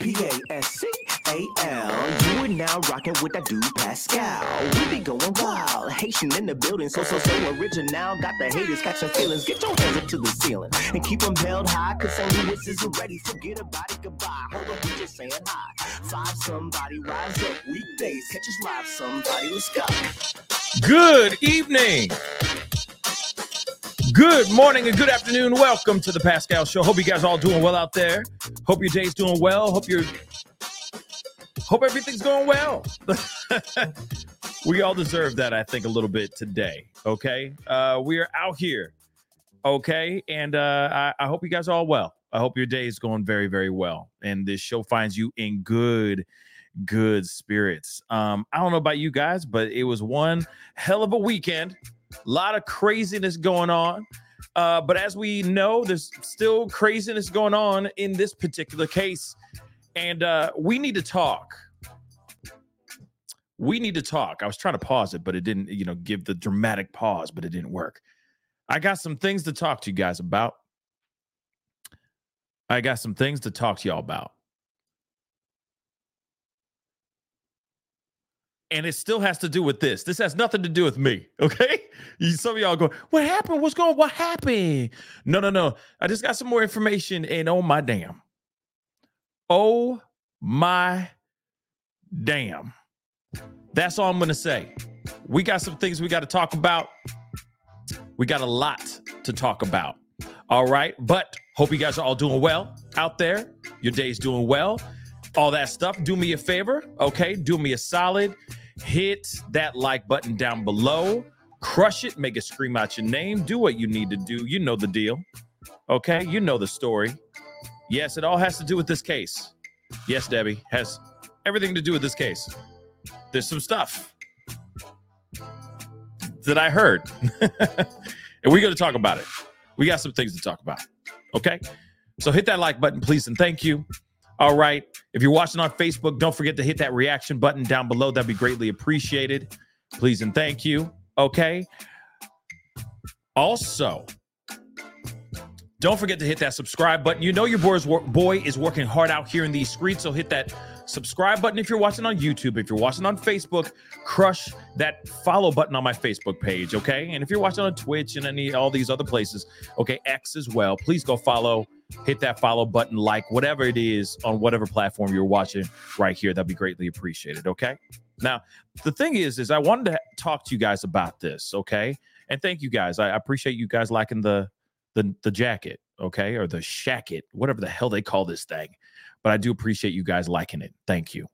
P-A-S-C-A-L. You are now rocking with that dude Pascal. We be going wild, Haitian in the building. So original. Got the haters, got your feelings. Get your hands up to the ceiling and keep them held high. Cause St. Louis isn't ready. Forget about it, goodbye. Hold up, we just saying hi. Five somebody, rise up. Weekdays, catch us live, somebody. Let's go. Good evening. Good morning and good afternoon. Welcome to the Pascal Show. Hope you guys are all doing well out there. Hope your day's doing well. Hope everything's going well. We all deserve that, I think, a little bit today. Okay, we are out here. Okay, and I hope you guys are all well. I hope your day is going very, very well, and this show finds you in good spirits. I don't know about you guys, but it was one hell of a weekend. A lot of craziness going on, but as we know, there's still craziness going on in this particular case, and we need to talk. I was trying to pause it, but it didn't, give the dramatic pause, but it didn't work. I got some things to talk to y'all about. And it still has to do with this. This has nothing to do with me, okay? Some of y'all go, what happened? What happened? No. I just got some more information, and oh, my damn. That's all I'm going to say. We got some things we got to talk about. We got a lot to talk about, all right? But hope you guys are all doing well out there. Your day's doing well. All that stuff. Do me a favor, okay? Do me a solid. Hit that like button down below. Crush it. Make it scream out your name. Do what you need to do. You know the deal, okay? You know the story. Yes, it all has to do with this case. Yes, Debbie, has everything to do with this case. There's some stuff that I heard, and we're going to talk about it. We got some things to talk about, okay? So hit that like button, please, and thank you. All right. If you're watching on Facebook, don't forget to hit that reaction button down below. That'd be greatly appreciated. Please and thank you. Okay. Also, don't forget to hit that subscribe button. You know your boy is working hard out here in these streets, so hit that subscribe button if you're watching on YouTube. If you're watching on Facebook, crush that follow button on my Facebook page, okay? And if you're watching on Twitch and all these other places, okay, X as well, please go follow. Hit that follow button, like whatever it is on whatever platform you're watching right here. That'd be greatly appreciated. Okay. Now, the thing is I wanted to talk to you guys about this. Okay. And thank you guys. I appreciate you guys liking the jacket. Okay. Or the shacket, whatever the hell they call this thing. But I do appreciate you guys liking it. Thank you.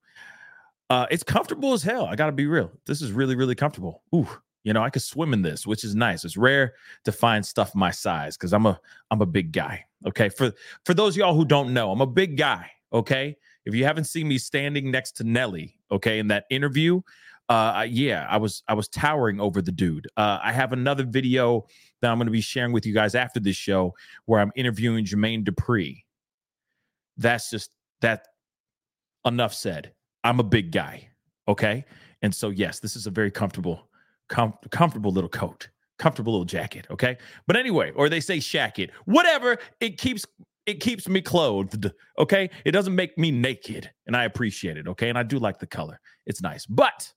It's comfortable as hell. I got to be real. This is really, really comfortable. Ooh. I could swim in this, which is nice. It's rare to find stuff my size because I'm a big guy. Okay. For those of y'all who don't know, I'm a big guy. Okay. If you haven't seen me standing next to Nelly, okay, in that interview, I was towering over the dude. I have another video that I'm going to be sharing with you guys after this show where I'm interviewing Jermaine Dupri. Enough said. I'm a big guy. Okay. And so, yes, this is a very comfortable little coat, comfortable little jacket, okay? But anyway, or they say shacket, whatever, it keeps me clothed, okay? It doesn't make me naked, and I appreciate it, okay? And I do like the color. It's nice, but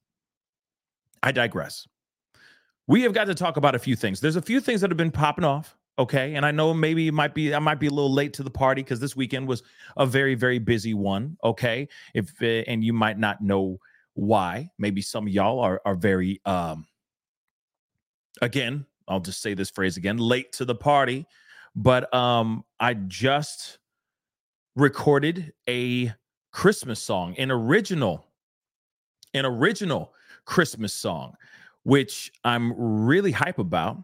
I digress. We have got to talk about a few things. There's a few things that have been popping off, okay? And I know I might be a little late to the party because this weekend was a very, very busy one, okay? And you might not know why. Maybe some of y'all are very... Again, I'll just say this phrase again, late to the party, but I just recorded a Christmas song, an original Christmas song, which I'm really hype about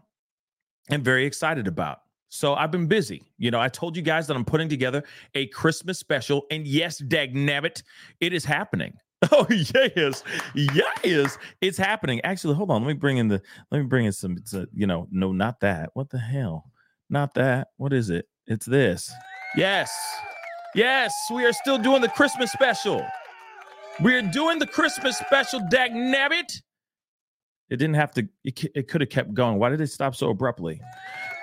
and very excited about. So I've been busy. I told you guys that I'm putting together a Christmas special, and yes, dagnabbit, it is happening. Oh yes, it's happening. Actually, hold on. Let me bring in some. No, not that. What the hell? Not that. What is it? It's this. Yes. We are still doing the Christmas special. We're doing the Christmas special, dagnabbit. It didn't have to. It could have kept going. Why did it stop so abruptly?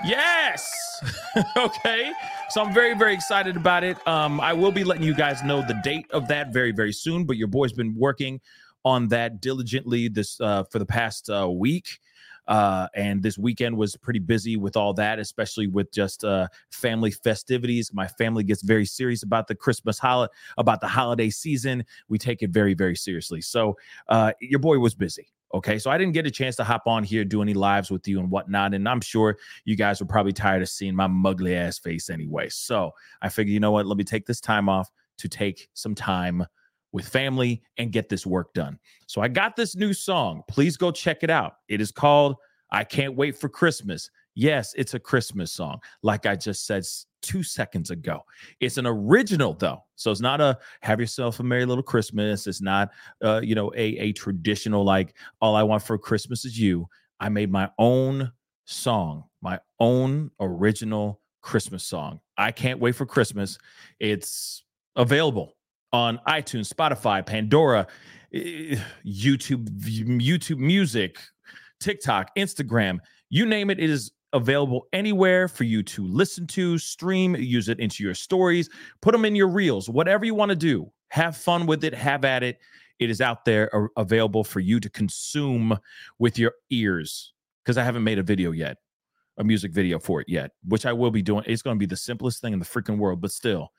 Yes. Okay. So I'm very, very excited about it. I will be letting you guys know the date of that very, very soon. But your boy's been working on that diligently this for the past week. And this weekend was pretty busy with all that, especially with just family festivities. My family gets very serious about the Christmas holiday, about the holiday season. We take it very, very seriously. So your boy was busy. Okay, so I didn't get a chance to hop on here, do any lives with you and whatnot. And I'm sure you guys were probably tired of seeing my muggly ass face anyway. So I figured, you know what? Let me take this time off to take some time with family and get this work done. So I got this new song. Please go check it out. It is called I Can't Wait for Christmas. Yes, it's a Christmas song, like I just said 2 seconds ago. It's an original, though. So it's not a have yourself a merry little Christmas. It's not, a traditional like all I want for Christmas is you. I made my own song, my own original Christmas song. I Can't Wait for Christmas. It's available on iTunes, Spotify, Pandora, YouTube Music, TikTok, Instagram, you name it. It is available anywhere for you to listen to, stream, use it into your stories, put them in your reels, whatever you want to do. Have fun with it. Have at it. It is out there available for you to consume with your ears because I haven't made a video yet, a music video for it yet, which I will be doing. It's going to be the simplest thing in the freaking world, but still.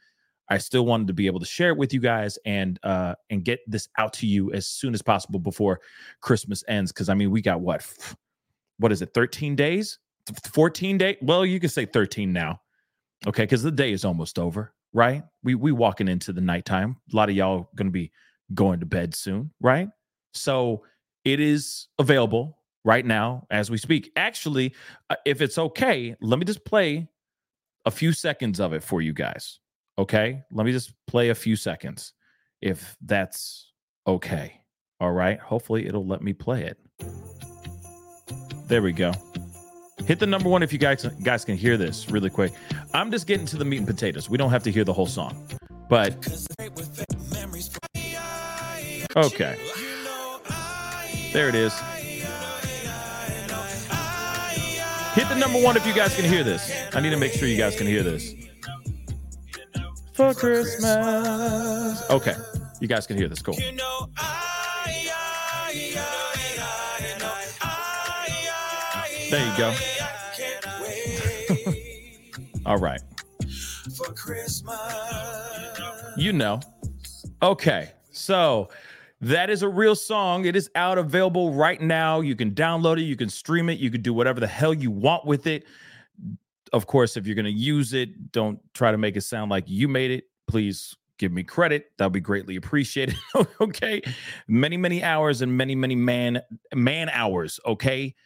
I still wanted to be able to share it with you guys and get this out to you as soon as possible before Christmas ends. Because, I mean, we got what is it, 13 days, 14 days? Well, you can say 13 now, okay, because the day is almost over, right? We walking into the nighttime. A lot of y'all going to be going to bed soon, right? So it is available right now as we speak. Actually, if it's okay, let me just play a few seconds of it for you guys. Okay, let me just play a few seconds, if that's okay. All right, hopefully it'll let me play it. There we go. Hit the number one if you guys can hear this really quick. I'm just getting to the meat and potatoes. We don't have to hear the whole song, but okay. There it is. Hit the number one if you guys can hear this. I need to make sure you guys can hear this. For Christmas. Okay, you guys can hear this. Cool. There you go. All right. For Christmas. You know. Okay, so that is a real song. It is out, available right now. You can download it. You can stream it. You can do whatever the hell you want with it. Of course, if you're going to use it, don't try to make it sound like you made it. Please give me credit. That'll be greatly appreciated. Okay. Many, many hours and many, many man hours. Okay.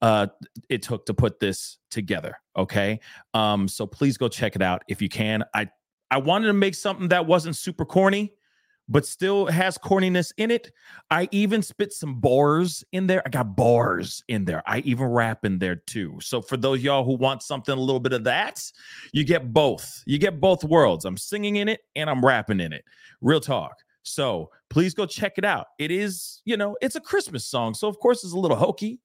It took to put this together. Okay. So please go check it out if you can. I wanted to make something that wasn't super corny, but still has corniness in it. I even spit some bars in there. I got bars in there. I even rap in there too. So for those y'all who want something, a little bit of that, you get both. You get both worlds. I'm singing in it and I'm rapping in it. Real talk. So please go check it out. It is, it's a Christmas song. So of course it's a little hokey.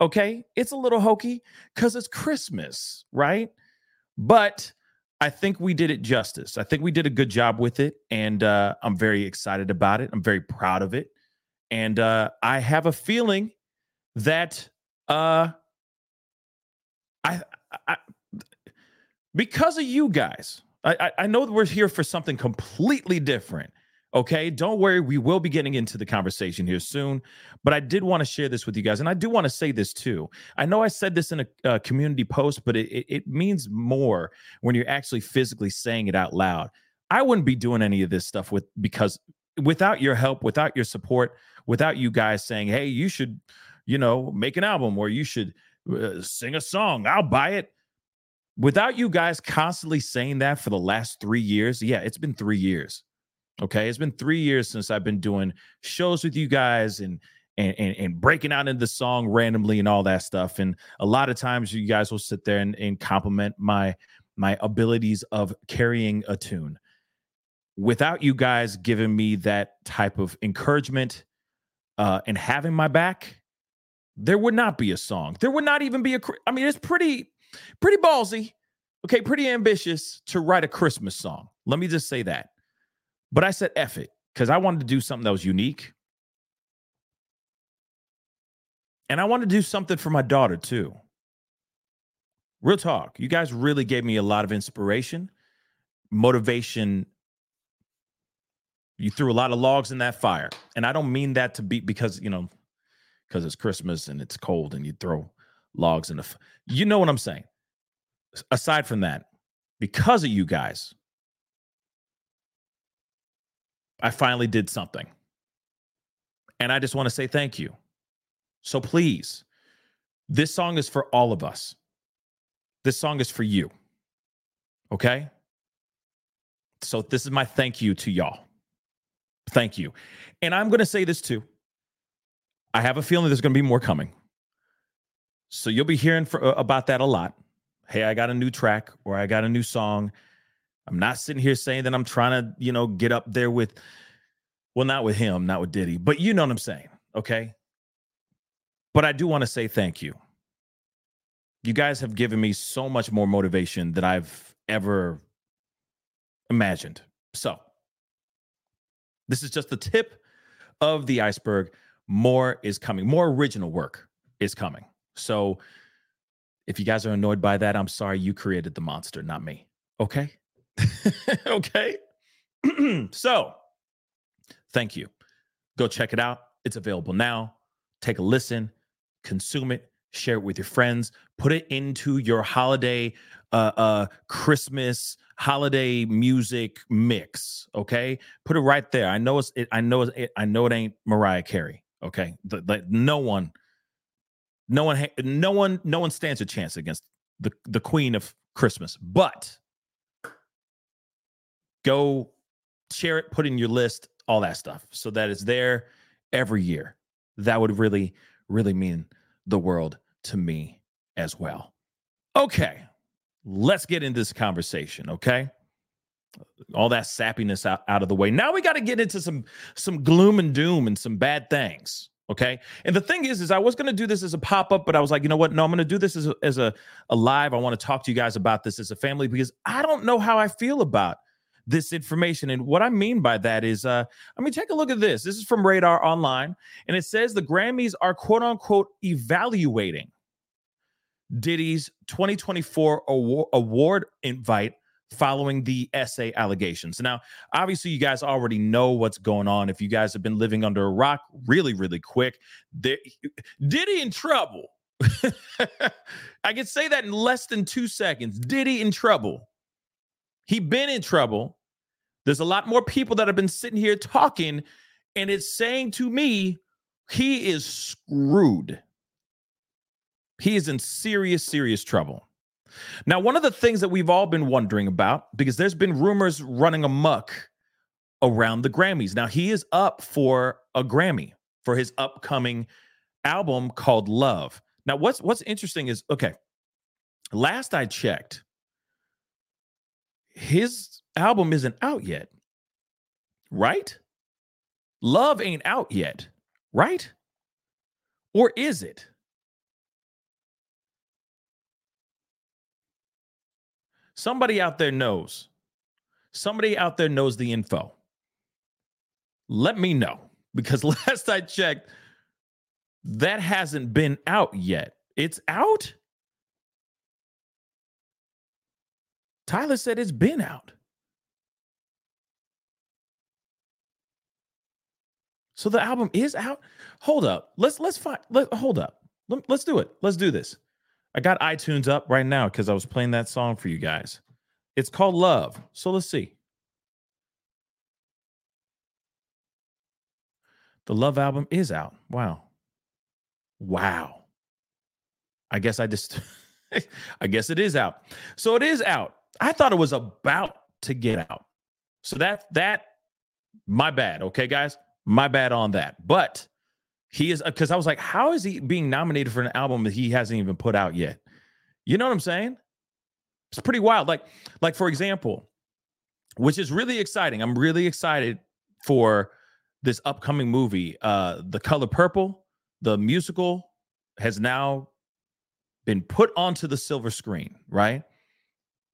Okay. It's a little hokey because it's Christmas, right? But I think we did it justice. I think we did a good job with it, and I'm very excited about it. I'm very proud of it, and I have a feeling that I because of you guys, I know that we're here for something completely different. Okay, don't worry. We will be getting into the conversation here soon, but I did want to share this with you guys. And I do want to say this too. I know I said this in a community post, but it means more when you're actually physically saying it out loud. I wouldn't be doing any of this stuff because without your help, without your support, without you guys saying, hey, you should, make an album or you should sing a song. I'll buy it. Without you guys constantly saying that for the last 3 years. Yeah, it's been 3 years. Okay, it's been 3 years since I've been doing shows with you guys and breaking out into song randomly and all that stuff. And a lot of times you guys will sit there and compliment my abilities of carrying a tune. Without you guys giving me that type of encouragement and having my back, there would not be a song. There would not even be a, I mean, it's pretty ballsy. Okay, pretty ambitious to write a Christmas song. Let me just say that. But I said, F it, because I wanted to do something that was unique. And I wanted to do something for my daughter, too. Real talk. You guys really gave me a lot of inspiration, motivation. You threw a lot of logs in that fire. And I don't mean that to be because, you know, because it's Christmas and it's cold and you throw logs in the you know what I'm saying. Aside from that, because of you guys, I finally did something. And I just want to say thank you. So please, this song is for all of us. This song is for you. Okay? So this is my thank you to y'all. Thank you. And I'm going to say this too. I have a feeling there's going to be more coming. So you'll be hearing about that a lot. Hey, I got a new track or I got a new song. I'm not sitting here saying that I'm trying to, you know, get up there with, well, not with him, not with Diddy, but you know what I'm saying, okay? But I do want to say thank you. You guys have given me so much more motivation than I've ever imagined. So this is just the tip of the iceberg. More is coming. More original work is coming. So if you guys are annoyed by that, I'm sorry, you created the monster, not me. Okay? Okay? So, thank you. Go check it out. It's available now. Take a listen. Consume it. Share it with your friends. Put it into your holiday, Christmas, holiday music mix. Okay? Put it right there. I know it ain't Mariah Carey. Okay? No one stands a chance against the queen of Christmas. But go share it, put it in your list, all that stuff, so that it's there every year. That would really, really mean the world to me as well. Okay, let's get into this conversation, okay? All that sappiness out of the way. Now we got to get into some gloom and doom and some bad things. Okay. And the thing is I was going to do this as a pop-up, but I was like, you know what? No, I'm going to do this as a live. I want to talk to you guys about this as a family, because I don't know how I feel about this information. And what I mean by that is, take a look at this. This is from Radar Online. And it says the Grammys are, quote unquote, evaluating Diddy's 2024 award invite following the SA allegations. Now, obviously, you guys already know what's going on. If you guys have been living under a rock, really, really quick, Diddy in trouble. I could say that in less than 2 seconds. Diddy in trouble. He been in trouble. There's a lot more people that have been sitting here talking, and it's saying to me, he is screwed. He is in serious, serious trouble. Now, one of the things that we've all been wondering about, because there's been rumors running amok around the Grammys. Now, he is up for a Grammy for his upcoming album called Love. Now, what's interesting is, okay, last I checked, his album isn't out yet, right? Love ain't out yet, right? Or is it? Somebody out there knows. Somebody out there knows the info. Let me know, because last I checked, that hasn't been out yet. It's out? Tyler said it's been out. So the album is out? Hold up. Let's do it. Let's do this. I got iTunes up right now because I was playing that song for you guys. It's called Love. So let's see. The Love album is out. Wow. I guess it is out. So it is out. I thought it was about to get out. So that my bad. Okay, guys, my bad on that. But he is, because I was like, how is he being nominated for an album that he hasn't even put out yet? You know what I'm saying? It's pretty wild. Like for example, which is really exciting. I'm really excited for this upcoming movie, The Color Purple, the musical has now been put onto the silver screen, right?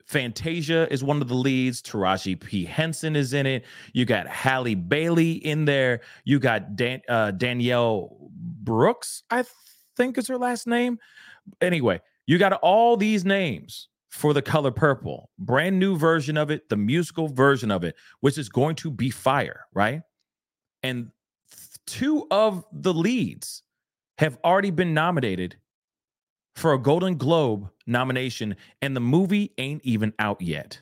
Fantasia is one of the leads. Taraji P. Henson is in it. You got Halle Bailey in there. You got Danielle Brooks, I think is her last name. Anyway, you got all these names for The Color Purple, brand new version of it, the musical version of it, which is going to be fire, right? And two of the leads have already been nominated for a Golden Globe nomination, and the movie ain't even out yet.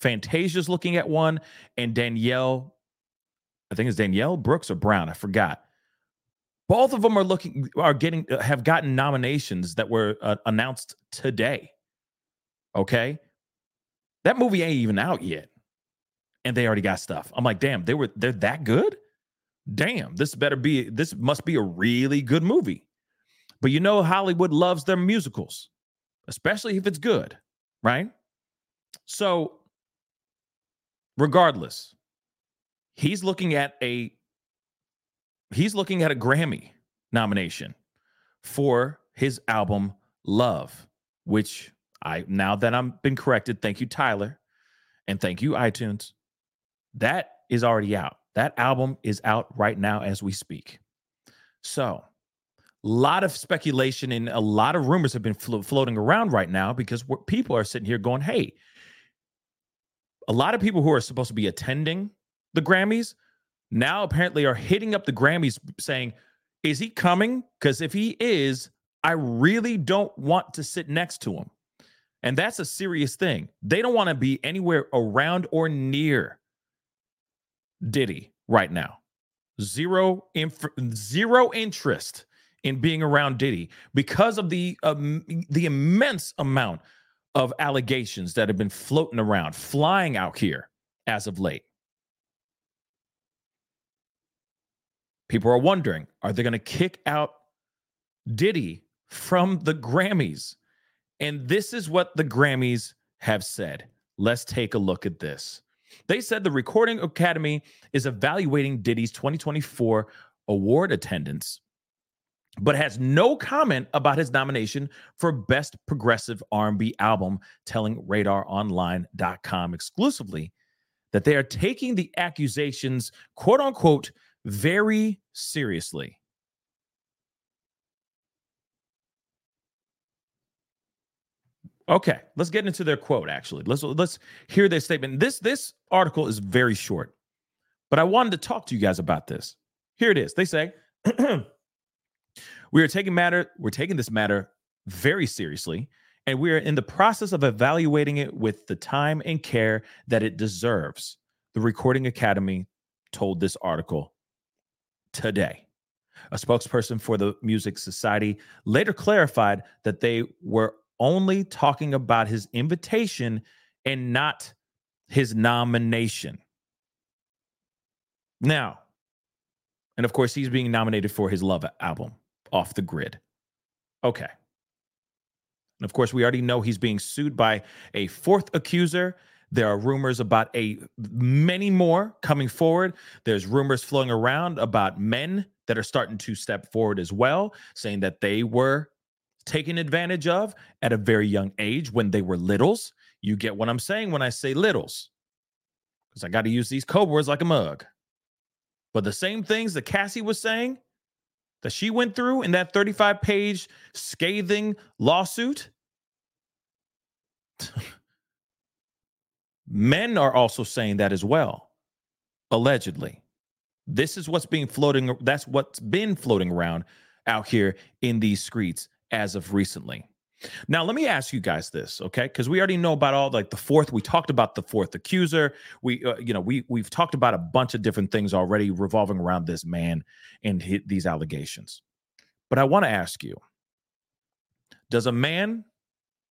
Fantasia's looking at one, and Danielle, I think it's Danielle Brooks or Brown, I forgot. Both of them are have gotten nominations that were announced today. Okay, that movie ain't even out yet, and they already got stuff. I'm like, damn, they're that good. Damn, this must be a really good movie. But you know Hollywood loves their musicals, especially if it's good, right? So regardless, he's looking at a Grammy nomination for his album Love, which now that I've been corrected, thank you, Tyler, and thank you, iTunes, that is already out. That album is out right now as we speak. So a lot of speculation and a lot of rumors have been floating around right now because people are sitting here going, hey, a lot of people who are supposed to be attending the Grammys now apparently are hitting up the Grammys saying, is he coming? Because if he is, I really don't want to sit next to him. And that's a serious thing. They don't want to be anywhere around or near Diddy right now. Zero interest in being around Diddy because of the immense amount of allegations that have been floating around, flying out here as of late. People are wondering, are they going to kick out Diddy from the Grammys? And this is what the Grammys have said. Let's take a look at this. They said the Recording Academy is evaluating Diddy's 2024 award attendance, but has no comment about his nomination for Best Progressive R&B Album, telling RadarOnline.com exclusively that they are taking the accusations, quote unquote, very seriously. Okay, let's get into their quote, actually. Let's hear their statement. This article is very short, but I wanted to talk to you guys about this. Here it is. They say, we're taking this matter very seriously, and we are in the process of evaluating it with the time and care that it deserves, the Recording Academy told this article today. A spokesperson for the Music Society later clarified that they were only talking about his invitation and not his nomination. Now, and of course, he's being nominated for his Love album, Off the Grid. Okay. And of course, we already know he's being sued by a fourth accuser. There are rumors about many more coming forward. There's rumors flowing around about men that are starting to step forward as well, saying that they were taken advantage of at a very young age when they were littles. You get what I'm saying when I say littles, because I got to use these code words like a mug. But the same things that Cassie was saying that she went through in that 35-page scathing lawsuit, men are also saying that as well, allegedly. This is what's being floating. That's what's been floating around out here in these streets as of recently. Now, let me ask you guys this, okay? Because we already know about all like the fourth. We talked about the fourth accuser. We've talked about a bunch of different things already revolving around this man and these allegations. But I want to ask you: does a man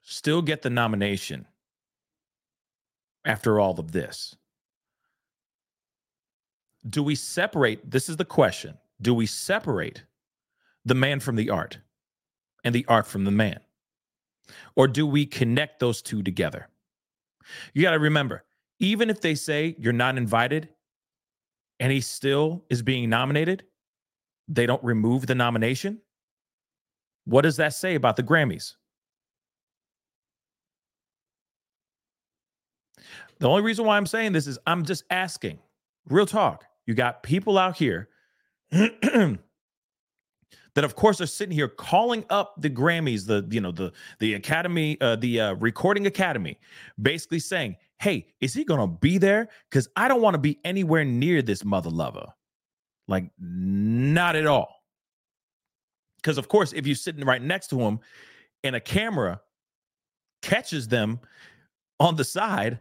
still get the nomination after all of this? Do we separate? This is the question. Do we separate the man from the art and the art from the man? Or do we connect those two together? You got to remember, even if they say you're not invited and he still is being nominated, they don't remove the nomination. What does that say about the Grammys? The only reason why I'm saying this is I'm just asking. Real talk. You got people out here that, of course, are sitting here calling up the Grammys, the Academy, the Recording Academy, basically saying, hey, is he going to be there? Because I don't want to be anywhere near this mother lover. Like, not at all. Because, of course, if you're sitting right next to him and a camera catches them on the side,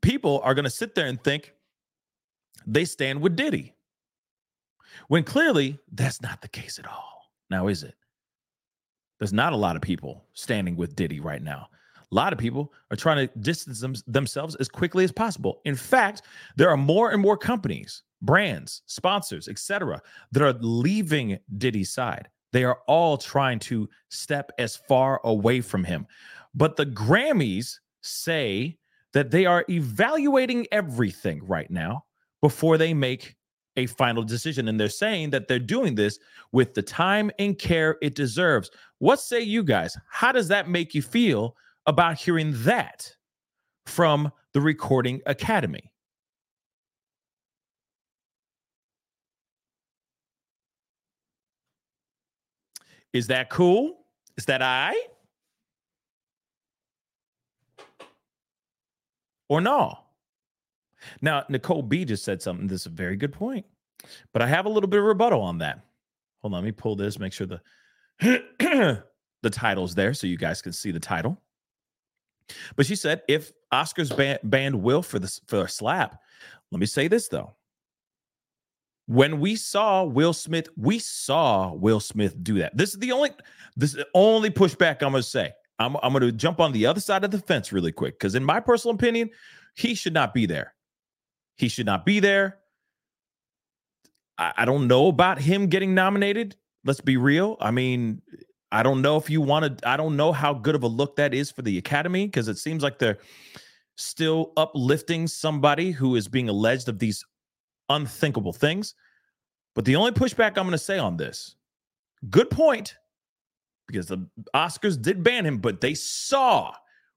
people are going to sit there and think they stand with Diddy. When clearly that's not the case at all. Now, is it? There's not a lot of people standing with Diddy right now. A lot of people are trying to distance themselves as quickly as possible. In fact, there are more and more companies, brands, sponsors, etc., that are leaving Diddy's side. They are all trying to step as far away from him. But the Grammys say that they are evaluating everything right now before they make a final decision. And they're saying that they're doing this with the time and care it deserves. What say you guys? How does that make you feel about hearing that from the Recording Academy? Is that cool? Is that I? Or no? Now, Nicole B just said something. This is a very good point, but I have a little bit of rebuttal on that. Hold on, let me pull this, make sure the title's there so you guys can see the title. But she said, if Oscars banned Will for a slap, let me say this, though. When we saw Will Smith do that. This is the only pushback I'm going to say. I'm going to jump on the other side of the fence really quick because in my personal opinion, he should not be there. He should not be there. I don't know about him getting nominated. Let's be real. I mean, I don't know if you want to. I don't know how good of a look that is for the Academy because it seems like they're still uplifting somebody who is being alleged of these unthinkable things. But the only pushback I'm going to say on this, good point, because the Oscars did ban him, but they saw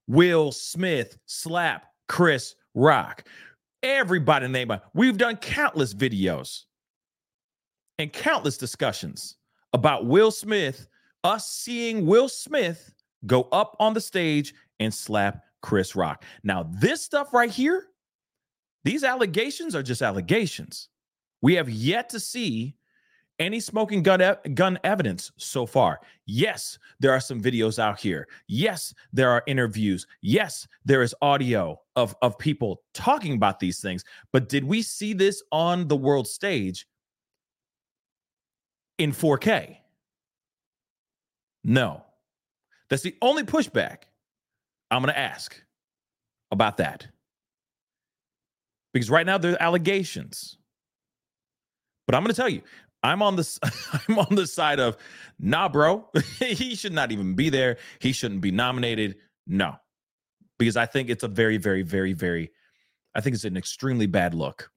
Will Smith slap Chris Rock. Everybody named by. We've done countless videos and countless discussions about Will Smith, us seeing Will Smith go up on the stage and slap Chris Rock. Now, this stuff right here, these allegations are just allegations. We have yet to see any smoking gun evidence so far. Yes, there are some videos out here. Yes, there are interviews. Yes, there is audio of people talking about these things. But did we see this on the world stage in 4K? No. That's the only pushback I'm going to ask about that. Because right now there are allegations. But I'm going to tell you, I'm on the side of, nah, bro, he should not even be there. He shouldn't be nominated. No, because I think it's a very, very, very, very, I think it's an extremely bad look.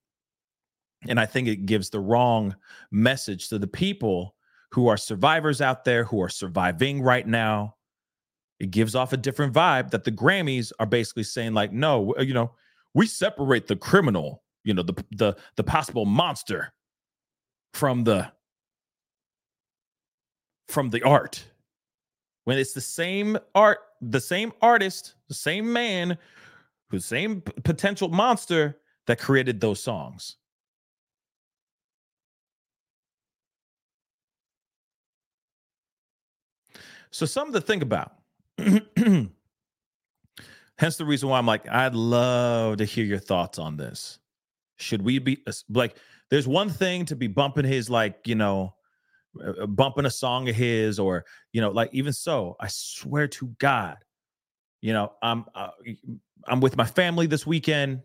And I think it gives the wrong message to the people who are survivors out there, who are surviving right now. It gives off a different vibe that the Grammys are basically saying like, no, you know, we separate the criminal, you know, the possible monster from the art, when it's the same art, the same artist, the same man, who's same potential monster that created those songs. So something to think about. Hence the reason why I'm like, I'd love to hear your thoughts on this. Should we be like, there's one thing to be bumping his, like, you know, bumping a song of his, or, you know, like, even so, I swear to God, you know, I'm with my family this weekend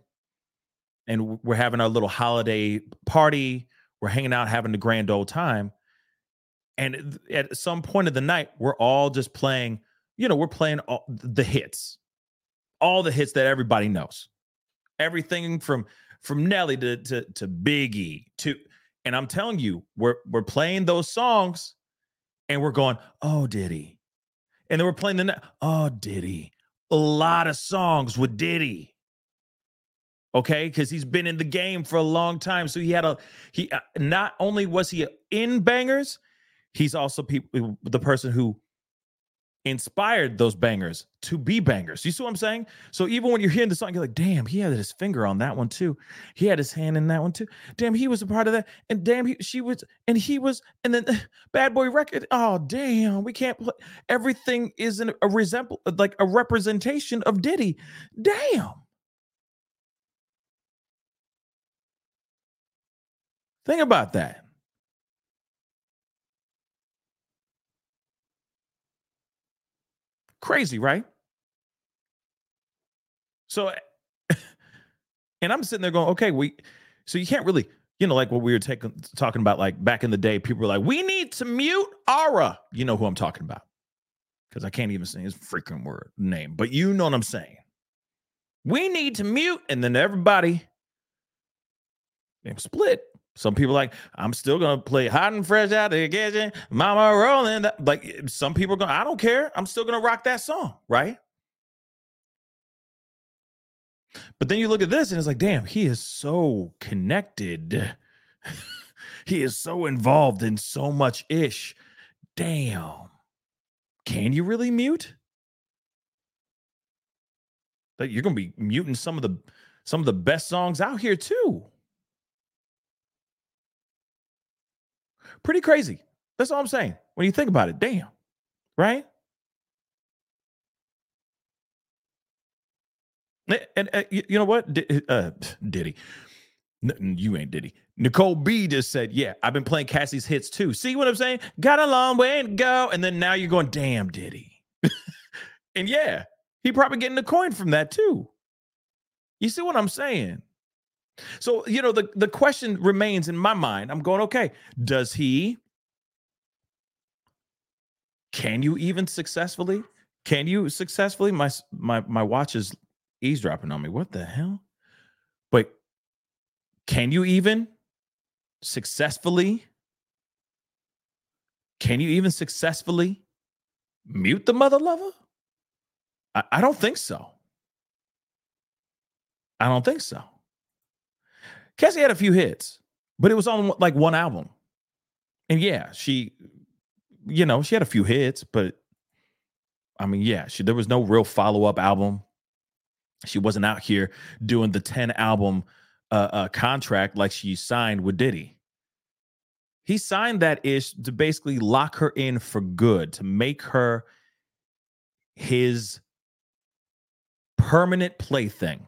and we're having our little holiday party. We're hanging out, having the grand old time. And at some point of the night, we're all just playing, you know, we're playing all the hits that everybody knows. Everything from Nelly to Biggie to, and I'm telling you, we're playing those songs and we're going, oh, Diddy. And then we're playing the, oh, Diddy. A lot of songs with Diddy. Okay, because he's been in the game for a long time. So he had a, he not only was he in bangers, he's also the person who inspired those bangers to be bangers. You see what I'm saying? So even when you're hearing the song, you're like, damn, he had his finger on that one too. He had his hand in that one too. Damn, he was a part of that. And damn, he was, and then Bad Boy Record. Oh, damn, we can't play. Everything is a representation of Diddy. Damn. Think about that. Crazy, right? So, and I'm sitting there going, okay, so you can't really, you know, like what we were talking about, like back in the day, people were like, we need to mute Aura. You know who I'm talking about, because I can't even say his freaking name, but you know what I'm saying. We need to mute, and then everybody, they split. Some people like, I'm still going to play hot and fresh out of the kitchen, mama rolling. Like some people are going, I don't care. I'm still going to rock that song, right? But then you look at this and it's like, damn, he is so connected. He is so involved in so much ish. Damn. Can you really mute? Like, you're going to be muting some of the best songs out here too. Pretty crazy. That's all I'm saying. When you think about it, damn. Right? And you know what? Diddy. You ain't Diddy. Nicole B just said, yeah, I've been playing Cassie's hits too. See what I'm saying? Got a long way to go. And then now you're going, damn, Diddy. And yeah, he probably getting a coin from that too. You see what I'm saying? So, you know, the question remains in my mind. I'm going, okay, can you successfully, my watch is eavesdropping on me. What the hell? But can you even successfully mute the mother lover? I don't think so. I don't think so. Cassie had a few hits, but it was on like one album. And yeah, she had a few hits, but I mean, yeah, there was no real follow-up album. She wasn't out here doing the 10-album contract like she signed with Diddy. He signed that ish to basically lock her in for good, to make her his permanent plaything,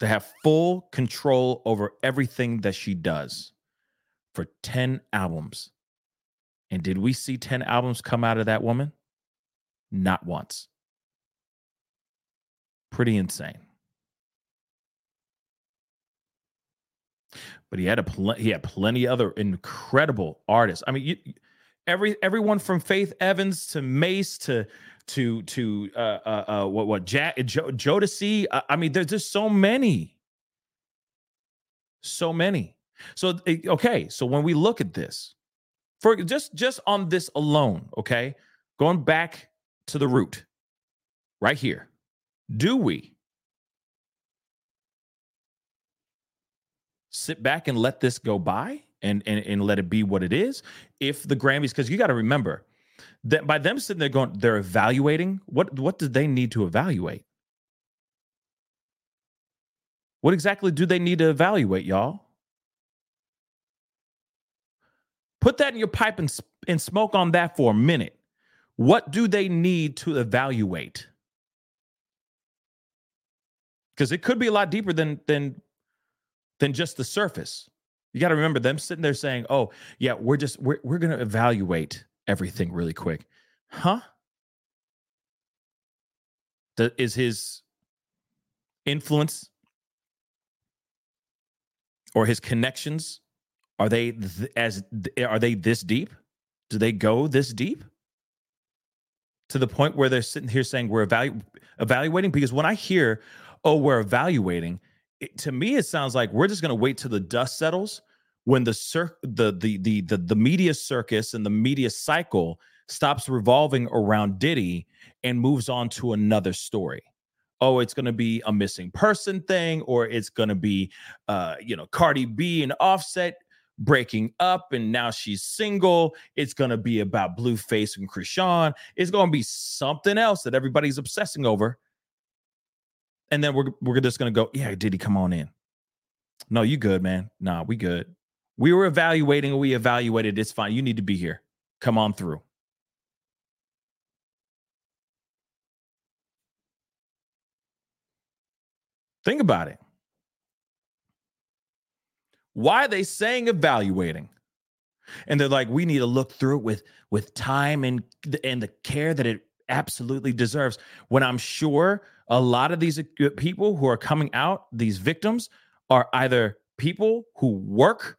to have full control over everything that she does for 10 albums. And did we see 10 albums come out of that woman? Not once. Pretty insane. But he had plenty other incredible artists. I mean, everyone from Faith Evans to Mace to Jodeci. I mean, there's just so many. So, okay. So when we look at this, for just on this alone, okay, going back to the root right here, do we sit back and let this go by and let it be what it is? If the Grammys, because you got to remember, that by them sitting there going, they're evaluating. What do they need to evaluate? What exactly do they need to evaluate, y'all? Put that in your pipe and smoke on that for a minute. What do they need to evaluate? Because it could be a lot deeper than just the surface. You got to remember them sitting there saying, "Oh, yeah, we're going to evaluate everything really quick." Huh? Is his influence or his connections, are they this deep? Do they go this deep to the point where they're sitting here saying we're evaluating? Because when I hear, oh, we're evaluating, to me it sounds like we're just going to wait till the dust settles. when the media circus and the media cycle stops revolving around Diddy and moves on to another story. Oh, it's going to be a missing person thing, or it's going to be, Cardi B and Offset breaking up and now she's single. It's going to be about Blueface and Krishan. It's going to be something else that everybody's obsessing over. And then we're just going to go, yeah, Diddy, come on in. No, you good, man. Nah, we good. We were evaluating. We evaluated. It's fine. You need to be here. Come on through. Think about it. Why are they saying evaluating? And they're like, we need to look through it with time and the care that it absolutely deserves. When I'm sure a lot of these people who are coming out, these victims, are either people who worked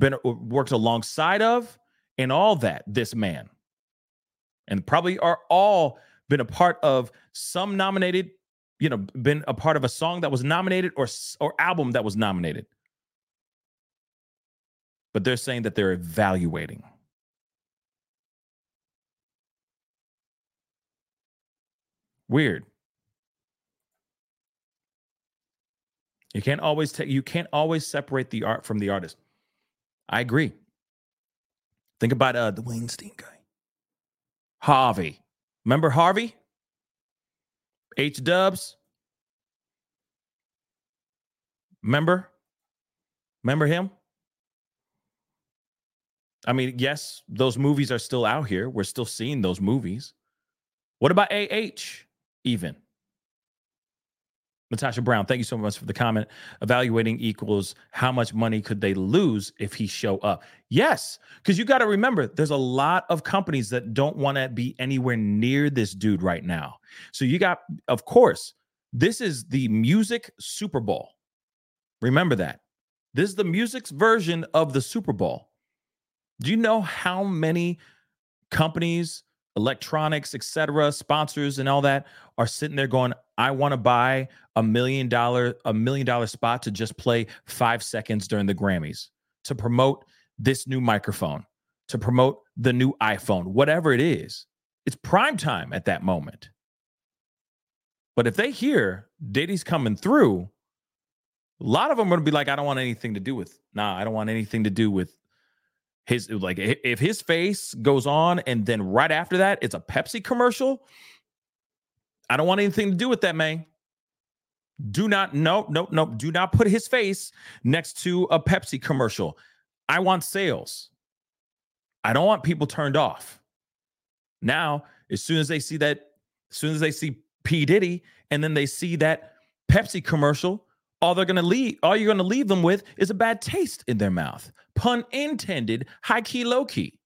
alongside of, and all that, this man. And probably are all been a part of some nominated, been a part of a song that was nominated or album that was nominated. But they're saying that they're evaluating. Weird. You can't always separate the art from the artist. I agree. Think about the Weinstein guy. Harvey. Remember Harvey? H-Dubs. Remember him? I mean, yes, those movies are still out here. We're still seeing those movies. What about A.H. even? Natasha Brown, thank you so much for the comment. Evaluating equals how much money could they lose if he show up? Yes, because you got to remember, there's a lot of companies that don't want to be anywhere near this dude right now. So of course, this is the music Super Bowl. Remember that. This is the music's version of the Super Bowl. Do you know how many companies, electronics, etc., sponsors and all that are sitting there going, I want to buy a million dollar spot to just play 5 seconds during the Grammys to promote this new microphone, to promote the new iPhone, whatever it is. It's prime time at that moment. But if they hear Diddy's coming through, a lot of them are going to be like, I don't want anything to do with his, like, if his face goes on and then right after that, it's a Pepsi commercial. I don't want anything to do with that, man. Do not put his face next to a Pepsi commercial. I want sales. I don't want people turned off. Now, as soon as they see P. Diddy and then they see that Pepsi commercial, all you're going to leave them with is a bad taste in their mouth. Pun intended, high key, low key.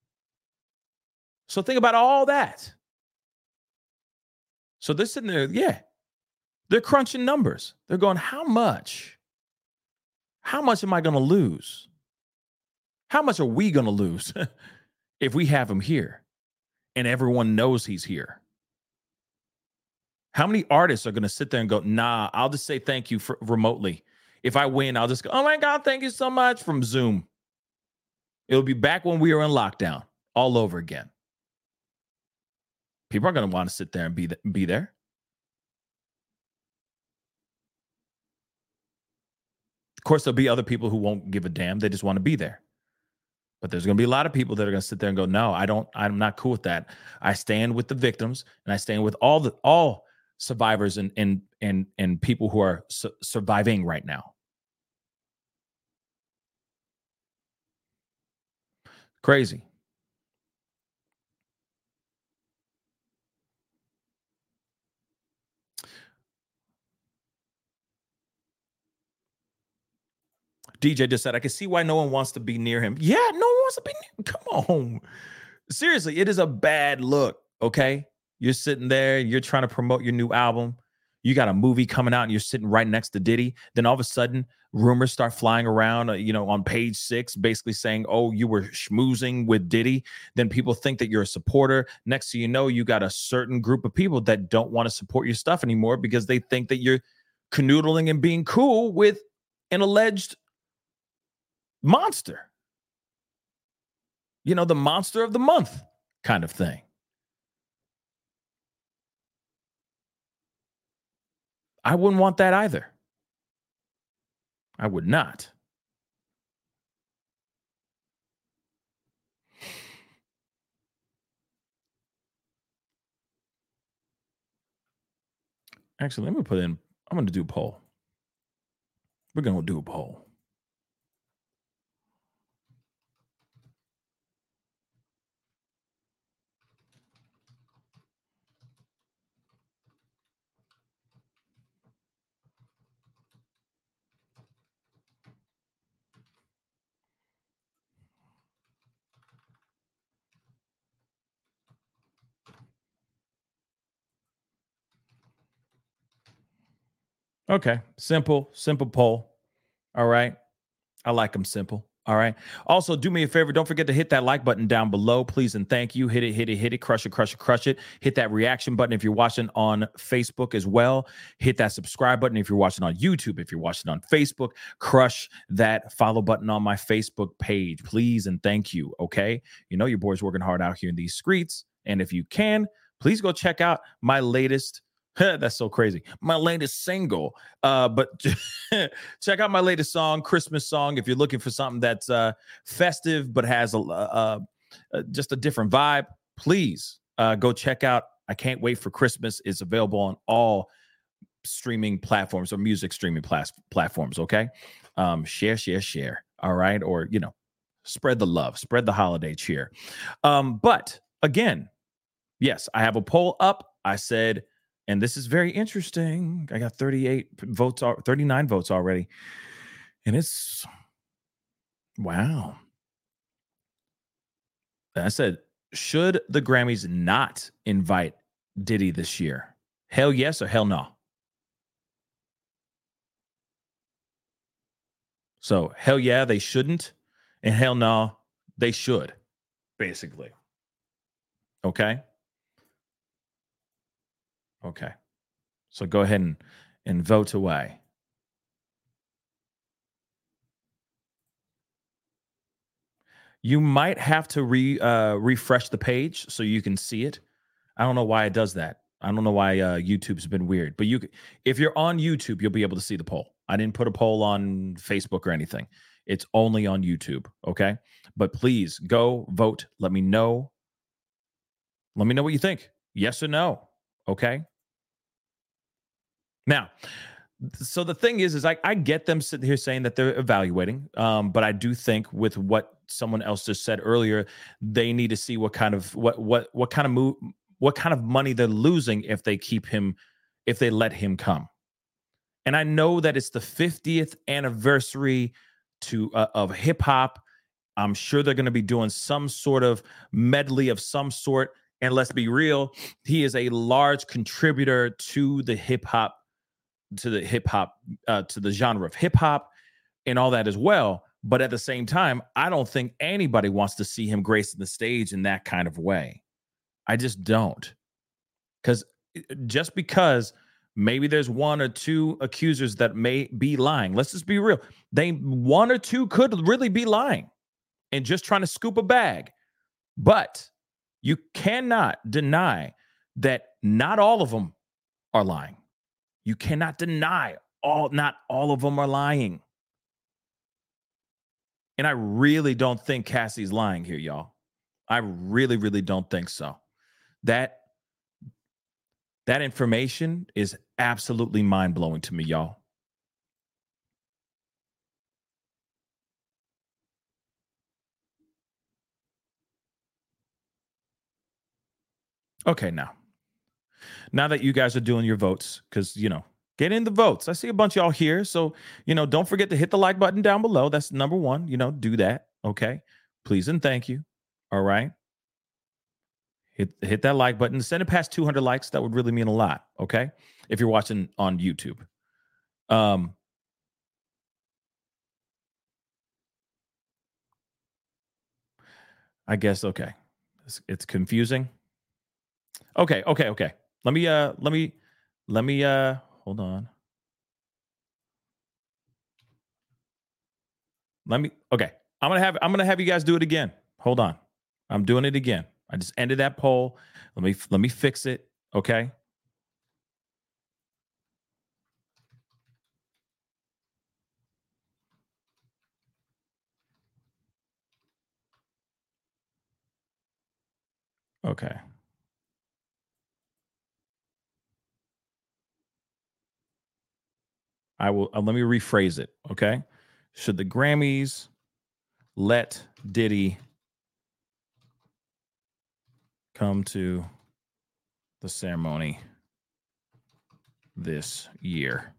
So think about all that. So they're sitting there, yeah. They're crunching numbers. They're going, how much am I going to lose? How much are we going to lose if we have him here and everyone knows he's here? How many artists are going to sit there and go, nah, I'll just say thank you for remotely. If I win, I'll just go, oh my God, thank you so much from Zoom. It'll be back when we are in lockdown all over again. People are going to want to sit there and be there. Of course, there'll be other people who won't give a damn. They just want to be there. But there's going to be a lot of people that are going to sit there and go, no, I'm not cool with that. I stand with the victims and I stand with all survivors and people who are surviving right now. Crazy. DJ just said, I can see why no one wants to be near him. Yeah, no one wants to be near him. Come on. Seriously, it is a bad look, okay? You're sitting there, you're trying to promote your new album. You got a movie coming out and you're sitting right next to Diddy. Then all of a sudden, rumors start flying around, on Page 6, basically saying, oh, you were schmoozing with Diddy. Then people think that you're a supporter. Next thing you know, you got a certain group of people that don't want to support your stuff anymore because they think that you're canoodling and being cool with an alleged monster. You know, the monster of the month kind of thing. I wouldn't want that either. I would not. Actually, let me put in, I'm going to do a poll. We're going to do a poll. Okay, simple poll. All right. I like them simple. All right. Also, do me a favor. Don't forget to hit that like button down below, please. And thank you. Hit it. Crush it. Hit that reaction button if you're watching on Facebook as well. Hit that subscribe button if you're watching on YouTube. If you're watching on Facebook, crush that follow button on my Facebook page, please. And thank you. Okay. You know, your boy's working hard out here in these streets. And if you can, please go check out my latest. That's so crazy. My latest single, but check out my latest song, Christmas song. If you're looking for something that's festive but has just a different vibe, please go check out I Can't Wait for Christmas. It's available on all streaming platforms or music streaming platforms, okay? Share. All right? Or, you know, spread the love. Spread the holiday cheer. But, again, yes, I have a poll up. I said... And this is very interesting. I got 39 votes already. And it's, wow. And I said, should the Grammys not invite Diddy this year? Hell yes or hell no? So hell yeah, they shouldn't. And hell no, they should, basically. Okay, so go ahead and vote away. You might have to refresh the page so you can see it. I don't know why it does that. I don't know why YouTube's been weird. But if you're on YouTube, you'll be able to see the poll. I didn't put a poll on Facebook or anything. It's only on YouTube, okay? But please go vote. Let me know. Let me know what you think. Yes or no. Okay. Now, so the thing is I get them sitting here saying that they're evaluating, but I do think with what someone else just said earlier, they need to see what kind of money they're losing if they let him come. And I know that it's the 50th anniversary of hip hop. I'm sure they're going to be doing some sort of medley of some sort. And let's be real, he is a large contributor to the genre of hip hop and all that as well. But at the same time, I don't think anybody wants to see him gracing the stage in that kind of way. I just don't. Because maybe there's one or two accusers that may be lying. Let's just be real. One or two could really be lying and just trying to scoop a bag. But you cannot deny that not all of them are lying. You cannot deny not all of them are lying. And I really don't think Cassie's lying here, y'all. I really, really don't think so. That information is absolutely mind-blowing to me, y'all. Okay, now that you guys are doing your votes, because, you know, get in the votes. I see a bunch of y'all here. So, you know, don't forget to hit the like button down below. That's number one. You know, do that. Okay. Please and thank you. All right. Hit that like button. Send it past 200 likes. That would really mean a lot. Okay. If you're watching on YouTube. I guess, okay. It's confusing. Okay. Let me hold on. I'm gonna have you guys do it again. Hold on. I'm doing it again. I just ended that poll. Let me fix it. Okay. Okay. I will let me rephrase it. Okay. Should the Grammys let Diddy come to the ceremony this year?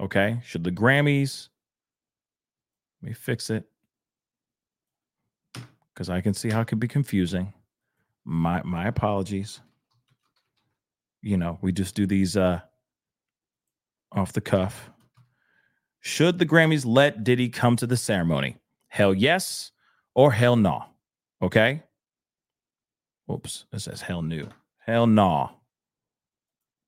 Okay. Should the Grammys, let me fix it, because I can see how it could be confusing. My apologies. You know, we just do these off the cuff. Should the Grammys let Diddy come to the ceremony? Hell yes or hell no. Okay? Oops, it says hell new. Hell no.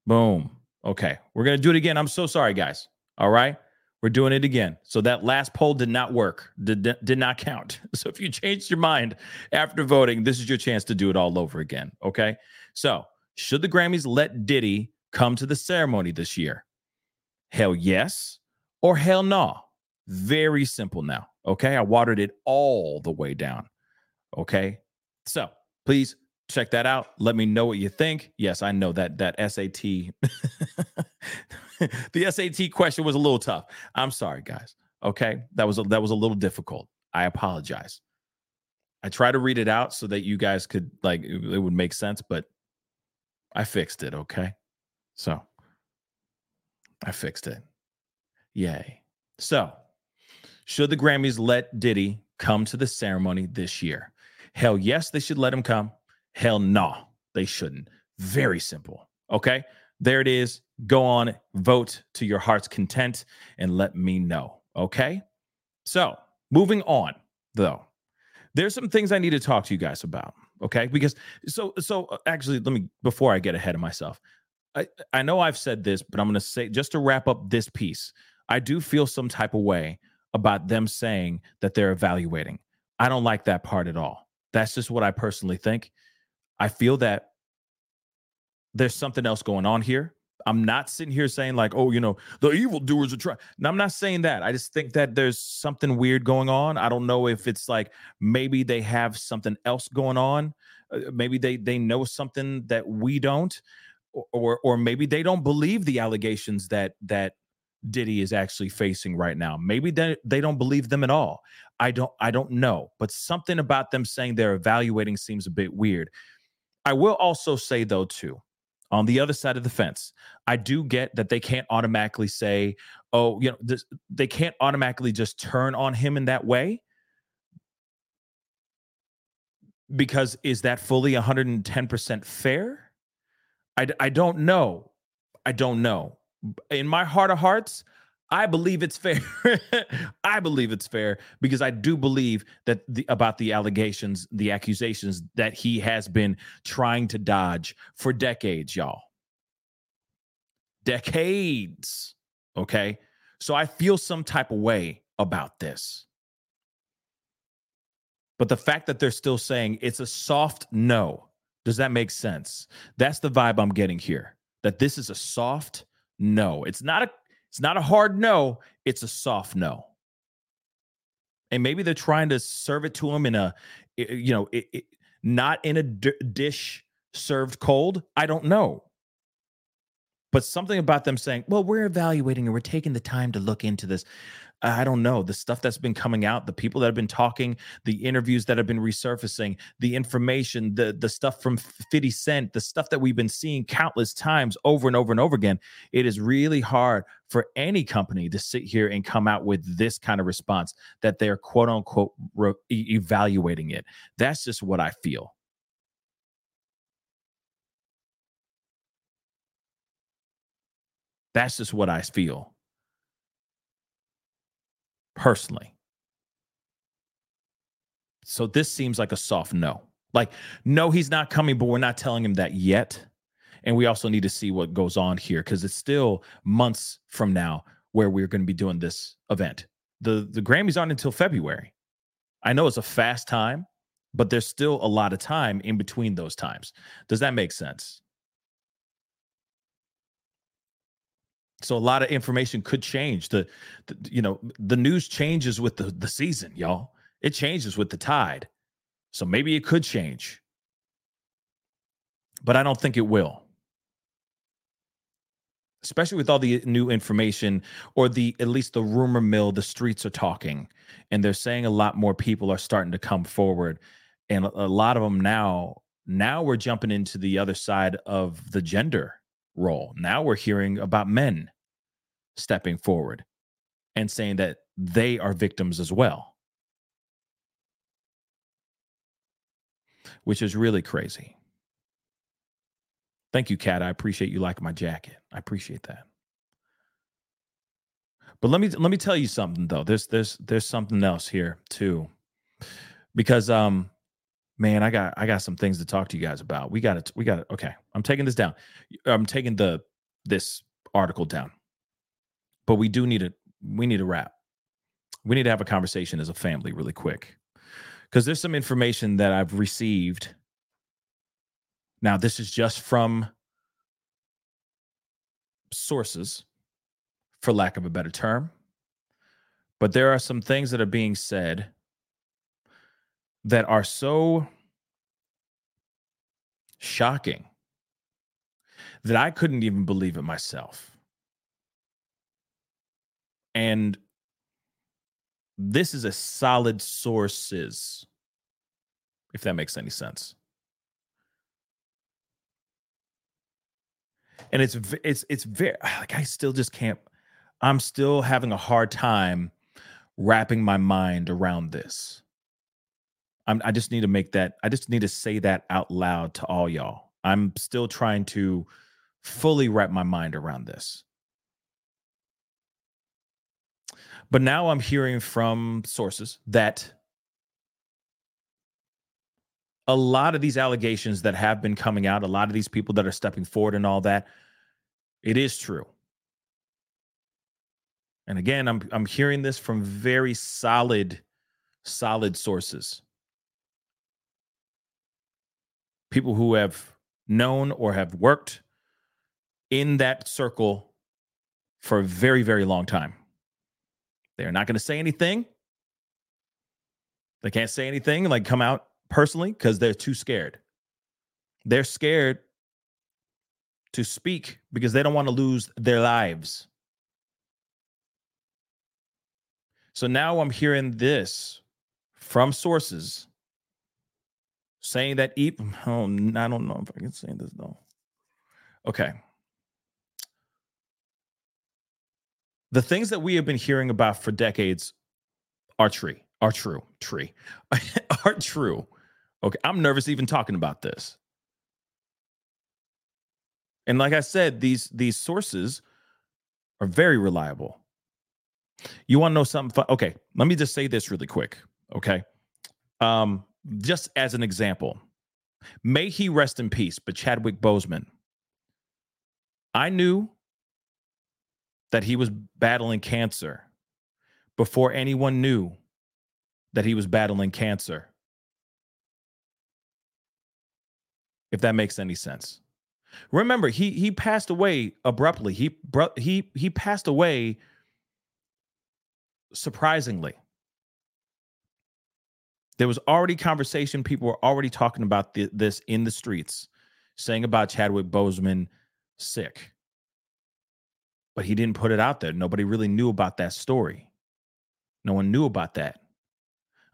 Boom. Okay, we're going to do it again. I'm so sorry, guys. All right? We're doing it again. So that last poll did not work, did not count. So if you changed your mind after voting, this is your chance to do it all over again, okay? So should the Grammys let Diddy come to the ceremony this year? Hell yes or hell no? Very simple now, okay? I watered it all the way down, okay? So please check that out. Let me know what you think. Yes, I know that SAT... The SAT question was a little tough. I'm sorry, guys. Okay, that was a little difficult. I apologize. I try to read it out so that you guys could it would make sense, but I fixed it. Okay, so I fixed it. Yay! So, should the Grammys let Diddy come to the ceremony this year? Hell yes, they should let him come. Hell no, they shouldn't. Very simple. Okay, there it is. Go on, vote to your heart's content, and let me know, okay? So, moving on, though. There's some things I need to talk to you guys about, okay? Because, so actually, let me, before I get ahead of myself, I know I've said this, but I'm going to say, just to wrap up this piece, I do feel some type of way about them saying that they're evaluating. I don't like that part at all. That's just what I personally think. I feel that there's something else going on here. I'm not sitting here saying the evildoers are trying. No, I'm not saying that. I just think that there's something weird going on. I don't know if it's maybe they have something else going on. Maybe they know something that we don't, or maybe they don't believe the allegations that Diddy is actually facing right now. Maybe they don't believe them at all. I don't know. But something about them saying they're evaluating seems a bit weird. I will also say, though, too, on the other side of the fence, I do get that they can't automatically say, they can't automatically just turn on him in that way. Because is that fully 110% fair? I don't know. I don't know. In my heart of hearts, I believe it's fair. I believe it's fair because I do believe that about the allegations, the accusations that he has been trying to dodge for decades, y'all. Decades. Okay. So I feel some type of way about this. But the fact that they're still saying it's a soft no, does that make sense? That's the vibe I'm getting here, that this is a soft no. It's not a hard no, it's a soft no. And maybe they're trying to serve it to him in a, not in a dish served cold. I don't know. But something about them saying, well, we're evaluating and we're taking the time to look into this. I don't know. The stuff that's been coming out, the people that have been talking, the interviews that have been resurfacing, the information, the stuff from 50 Cent, the stuff that we've been seeing countless times over and over and over again. It is really hard for any company to sit here and come out with this kind of response that they're quote unquote evaluating it. That's just what I feel. That's just what I feel personally. So this seems like a soft no. No, he's not coming, but we're not telling him that yet. And we also need to see what goes on here because it's still months from now where we're going to be doing this event. the Grammys aren't until February. I know it's a fast time, but there's still a lot of time in between those times. Does that make sense? So a lot of information could change. The news changes with the season, y'all. It changes with the tide. So maybe it could change. But I don't think it will. Especially with all the new information, or the at least the rumor mill, the streets are talking. And they're saying a lot more people are starting to come forward. And a lot of them now we're jumping into the other side of the gender role. Now we're hearing about men stepping forward and saying that they are victims as well, which is really crazy. Thank you, Kat. I appreciate you liking my jacket. I appreciate that. But let me tell you something though. There's something else here too, because man, I got some things to talk to you guys about. We got it. Okay, I'm taking this down. I'm taking this article down. But we need to wrap. We need to have a conversation as a family really quick, because there's some information that I've received. Now, this is just from sources, for lack of a better term. But there are some things that are being said that are so shocking that I couldn't even believe it myself. And this is a solid sources, if that makes any sense. And it's very, like, I still just can't, I'm still having a hard time wrapping my mind around this. I just need to make that, I just need to say that out loud to all y'all. I'm still trying to fully wrap my mind around this. But now I'm hearing from sources that a lot of these allegations that have been coming out, a lot of these people that are stepping forward and all that, it is true. And again, I'm hearing this from very solid sources. People who have known or have worked in that circle for a very, very long time. They're not going to say anything. They can't say anything, like come out personally, because they're too scared. They're scared to speak because they don't want to lose their lives. So now I'm hearing this from sources saying that I don't know if I can say this though. Okay. The things that we have been hearing about for decades are true. Okay, I'm nervous even talking about this. And like I said, these sources are very reliable. You want to know something fun? Okay, let me just say this really quick, okay? Just as an example, may he rest in peace, but Chadwick Boseman, I knew that he was battling cancer before anyone knew that he was battling cancer. If that makes any sense. Remember, he passed away abruptly. He passed away surprisingly. There was already conversation. People were already talking about this in the streets, saying about Chadwick Boseman sick. But he didn't put it out there. Nobody really knew about that story. No one knew about that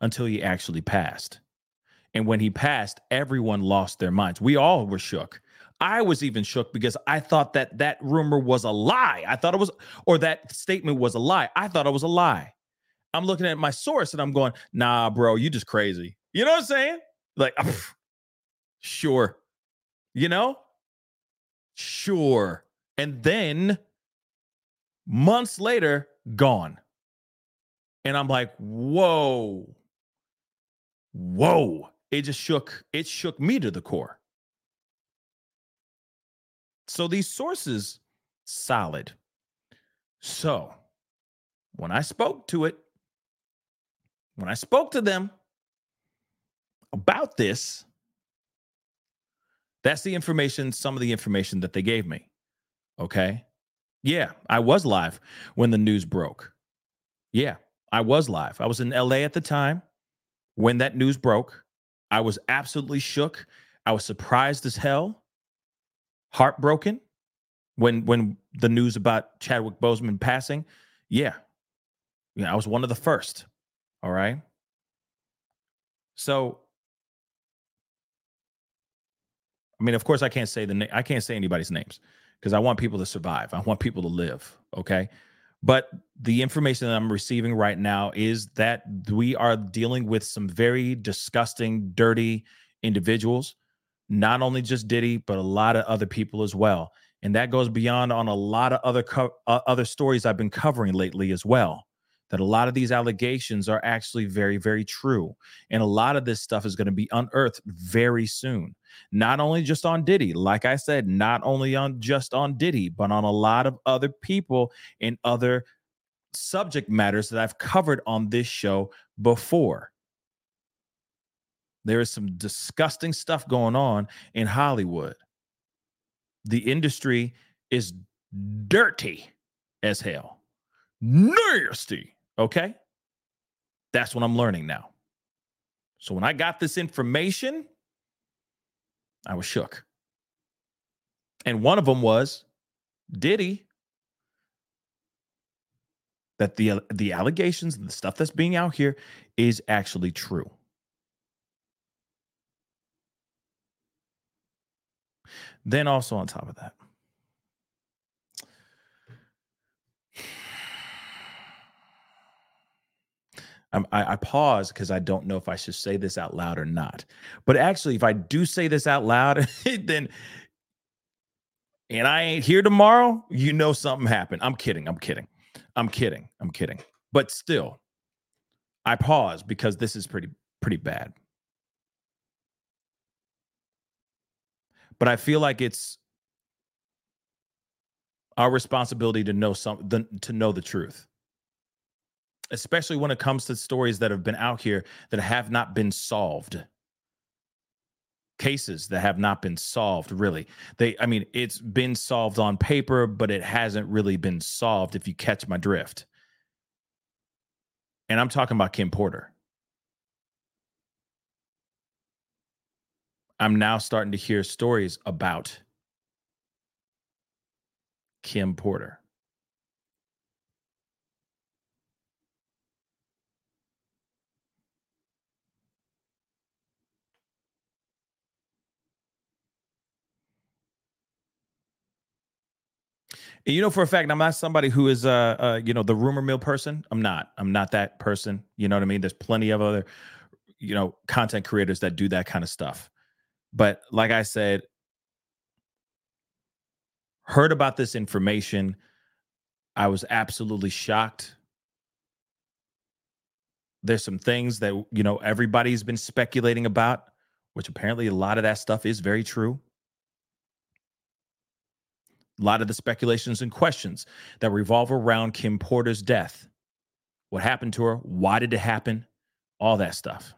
until he actually passed. And when he passed, everyone lost their minds. We all were shook. I was even shook because I thought that rumor was a lie. I thought it was, or that statement was a lie. I thought it was a lie. I'm looking at my source and I'm going, nah, bro, you just crazy. You know what I'm saying? Like, sure. You know? Sure. And then months later, gone. And I'm like, whoa. It shook me to the core. So these sources, solid. So when I spoke to it, when I spoke to them about this, that's the information, some of the information that they gave me. Okay. Yeah, I was live when the news broke. Yeah, I was live. I was in LA at the time when that news broke. I was absolutely shook. I was surprised as hell, heartbroken when the news about Chadwick Boseman passing. Yeah. Yeah, I was one of the first. All right. So, I mean, of course, I can't say I can't say anybody's names because I want people to survive. I want people to live. Okay. But the information that I'm receiving right now is that we are dealing with some very disgusting, dirty individuals, not only just Diddy, but a lot of other people as well. And that goes beyond on a lot of other stories I've been covering lately as well, that a lot of these allegations are actually very, very true. And a lot of this stuff is going to be unearthed very soon. Not only just on Diddy, like I said, not only on just on Diddy, but on a lot of other people and other subject matters that I've covered on this show before. There is some disgusting stuff going on in Hollywood. The industry is dirty as hell. Nasty. Okay. That's what I'm learning now. So when I got this information, I was shook. And one of them was Diddy, that the allegations and the stuff that's being out here is actually true. Then also on top of that, I pause because I don't know if I should say this out loud or not. But actually, if I do say this out loud, then, and I ain't here tomorrow, you know something happened. I'm kidding. But still, I pause because this is pretty bad. But I feel like it's our responsibility to know to know the truth, especially when it comes to stories that have been out here that have not been solved, cases that have not been solved. Really, it's been solved on paper, but it hasn't really been solved. If you catch my drift, and I'm talking about Kim Porter. I'm now starting to hear stories about Kim Porter. And you know for a fact, I'm not somebody who is the rumor mill person. I'm not that person. You know what I mean? There's plenty of other, content creators that do that kind of stuff. But like I said, heard about this information. I was absolutely shocked. There's some things that, everybody's been speculating about, which apparently a lot of that stuff is very true. A lot of the speculations and questions that revolve around Kim Porter's death. What happened to her? Why did it happen? All that stuff.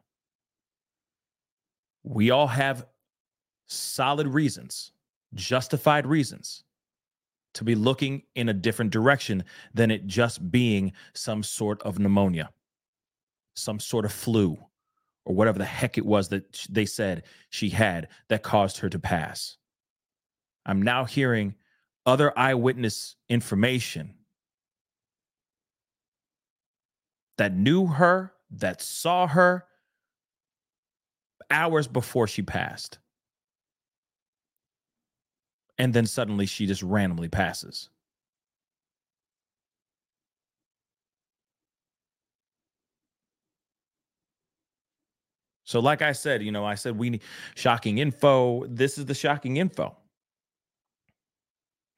We all have solid reasons, justified reasons to be looking in a different direction than it just being some sort of pneumonia, some sort of flu, or whatever the heck it was that they said she had that caused her to pass. I'm now hearing other eyewitness information that knew her, that saw her hours before she passed. And then suddenly she just randomly passes. So like I said, I said we need shocking info. This is the shocking info.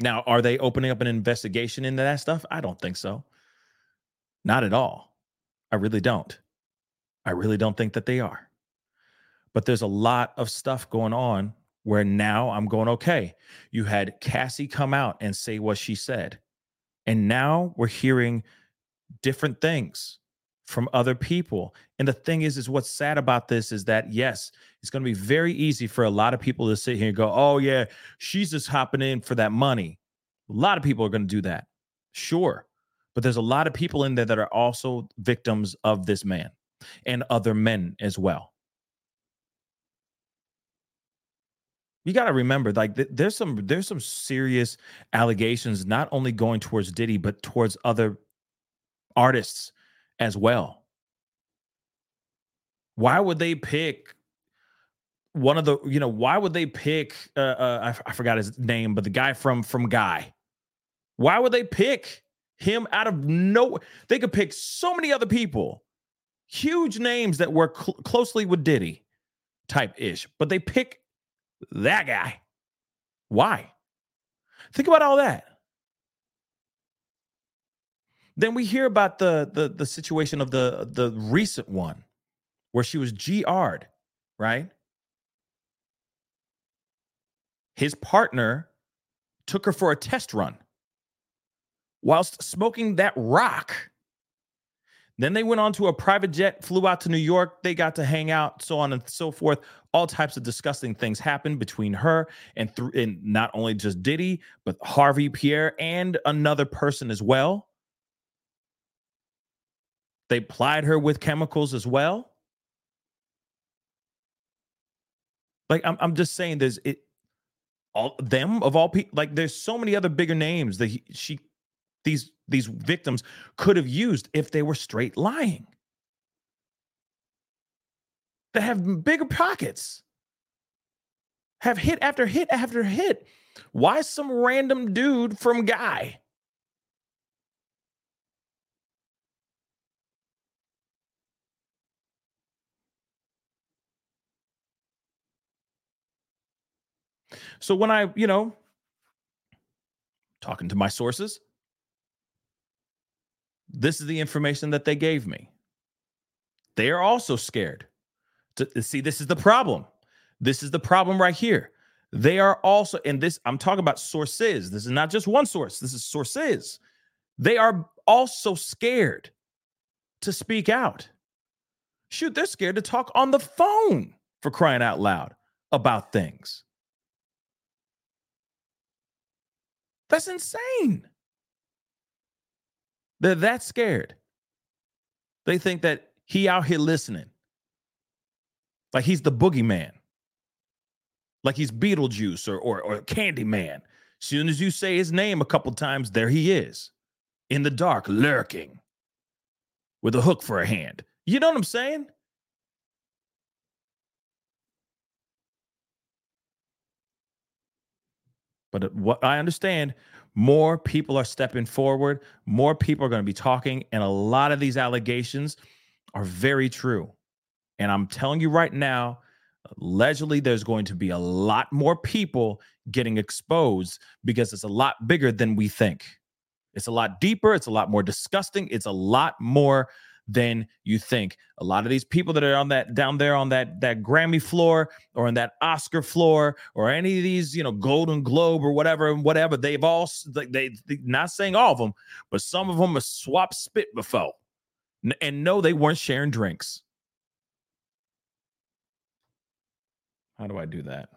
Now, are they opening up an investigation into that stuff? I don't think so. Not at all. I really don't. I really don't think that they are. But there's a lot of stuff going on where now I'm going, okay, you had Cassie come out and say what she said. And now we're hearing different things from other people. And the thing is what's sad about this is that, yes, it's going to be very easy for a lot of people to sit here and go, oh, yeah, she's just hopping in for that money. A lot of people are going to do that. Sure. But there's a lot of people in there that are also victims of this man and other men as well. You got to remember, like, there's some serious allegations, not only going towards Diddy, but towards other artists as well. Why would they pick one of the, you know, why would they pick, I forgot his name, but the guy from Guy. Why would they pick him out of nowhere? They could pick so many other people, huge names that work closely with Diddy type-ish, but they pick that guy. Why? Think about all that. Then we hear about the situation of the recent one where she was GR'd, right? His partner took her for a test run whilst smoking that rock. Then they went on to a private jet, flew out to New York. They got to hang out, so on and so forth. All types of disgusting things happened between her and not only just Diddy, but Harvey, Pierre, and another person as well. They plied her with chemicals as well. Like, I'm just saying, there's it. All them of all people, like, there's so many other bigger names that these victims could have used if they were straight lying. That have bigger pockets. Have hit after hit after hit. Why some random dude from Guy? So when I, you know, talking to my sources, this is the information that they gave me. They are also scared. See, this is the problem. This is the problem right here. They are also, and this, I'm talking about sources. This is not just one source. This is sources. They are also scared to speak out. Shoot, they're scared to talk on the phone, for crying out loud, about things. That's insane. They're that scared. They think that he out here listening. Like he's the boogeyman. Like he's Beetlejuice or Candyman. As soon as you say his name a couple times, there he is. In the dark, lurking. With a hook for a hand. You know what I'm saying? But what I understand, more people are stepping forward. More people are going to be talking. And a lot of these allegations are very true. And I'm telling you right now, allegedly, there's going to be a lot more people getting exposed because it's a lot bigger than we think. It's a lot deeper. It's a lot more disgusting. It's a lot more than you think. A lot of these people that are on that down there on that Grammy floor or on that Oscar floor or any of these, you know, Golden Globe or whatever, they've all, they not saying all of them, but some of them have swapped spit before. And no, they weren't sharing drinks. How do I do that?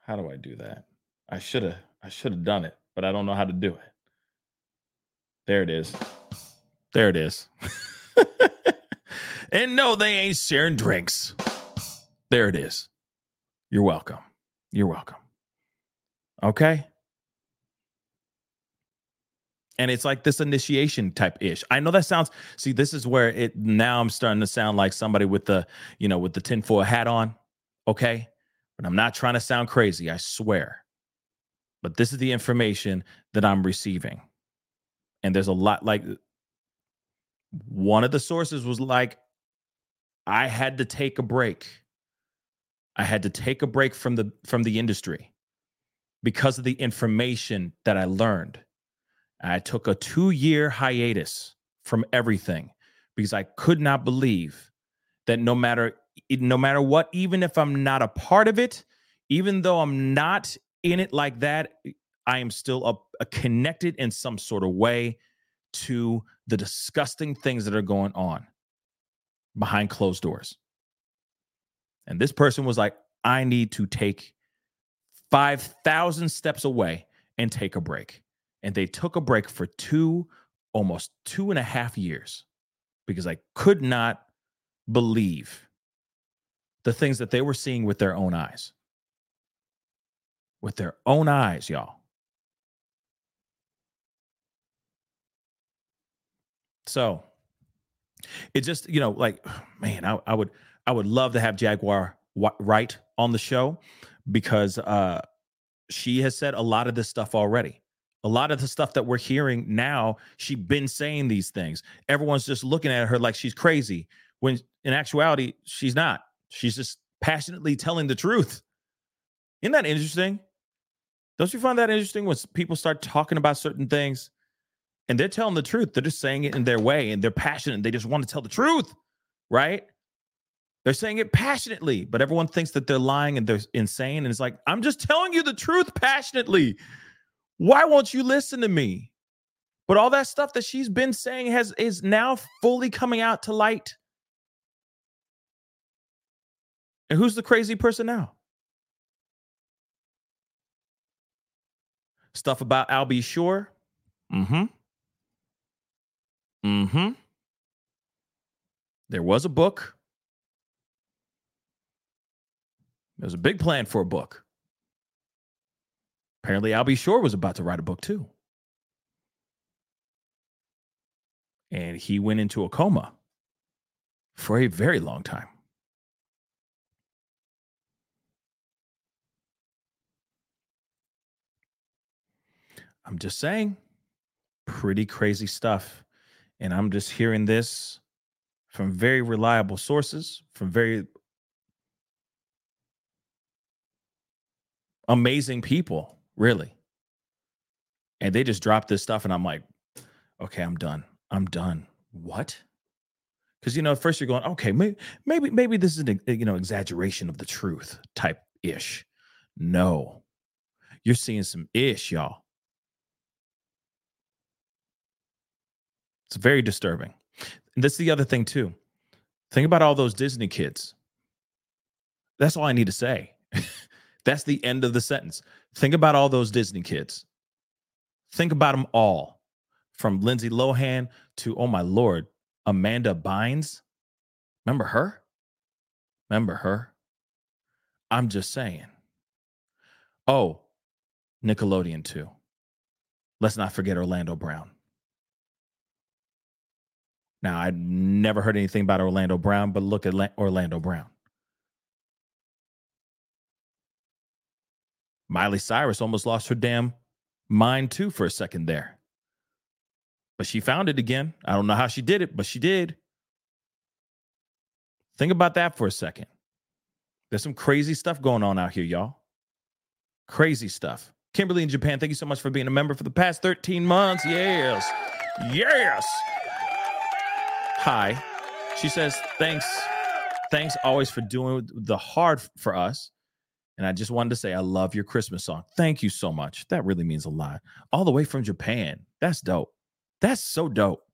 How do I do that? I should have done it, but I don't know how to do it. There it is. There it is. And no, they ain't sharing drinks. There it is. You're welcome. You're welcome. Okay. And it's like this initiation type-ish. I know that sounds, see, this is where it, now I'm starting to sound like somebody with the, you know, with the tinfoil hat on. Okay. But I'm not trying to sound crazy. I swear. But this is the information that I'm receiving. And there's a lot, like, one of the sources was like, I had to take a break. I had to take a break from the industry because of the information that I learned. I took a 2-year hiatus from everything because I could not believe that no matter what, even if I'm not a part of it, even though I'm not in it like that, I am still connected in some sort of way to the disgusting things that are going on behind closed doors. And this person was like, I need to take 5,000 steps away and take a break. And they took a break for almost two and a half years because I could not believe the things that they were seeing with their own eyes. With their own eyes, y'all. So it just, you know, like, man, I would love to have Jaguar Wright on the show because she has said a lot of this stuff already. A lot of the stuff that we're hearing now, she's been saying these things. Everyone's just looking at her like she's crazy, when in actuality, she's not. She's just passionately telling the truth. Isn't that interesting? Don't you find that interesting when people start talking about certain things and they're telling the truth? They're just saying it in their way and they're passionate. They just want to tell the truth, right? They're saying it passionately, but everyone thinks that they're lying and they're insane. And it's like, I'm just telling you the truth passionately. Why won't you listen to me? But all that stuff that she's been saying is now fully coming out to light. And who's the crazy person now? Stuff about Al B. Sure. There was a book. There was a big plan for a book. Apparently, Al B. Sure was about to write a book, too. And he went into a coma for a very long time. I'm just saying, pretty crazy stuff. And I'm just hearing this from very reliable sources, from very amazing people. Really. And they just dropped this stuff and I'm like, okay, I'm done. What? Because, you know, at first you're going, okay, maybe this is an, you know, exaggeration of the truth type ish. No, you're seeing some ish, y'all. It's very disturbing. And that's the other thing too. Think about all those Disney kids. That's all I need to say. That's the end of the sentence. Think about all those Disney kids. Think about them all, from Lindsay Lohan to, oh my Lord, Amanda Bynes. Remember her? I'm just saying. Oh, Nickelodeon too. Let's not forget Orlando Brown. Now, I've never heard anything about Orlando Brown, but look at Orlando Brown. Miley Cyrus almost lost her damn mind too for a second there. But she found it again. I don't know how she did it, but she did. Think about that for a second. There's some crazy stuff going on out here, y'all. Crazy stuff. Kimberly in Japan, thank you so much for being a member for the past 13 months. Yes. Yes. Hi. She says, thanks always for doing the hard for us. And I just wanted to say, I love your Christmas song. Thank you so much. That really means a lot. All the way from Japan. That's dope. That's so dope.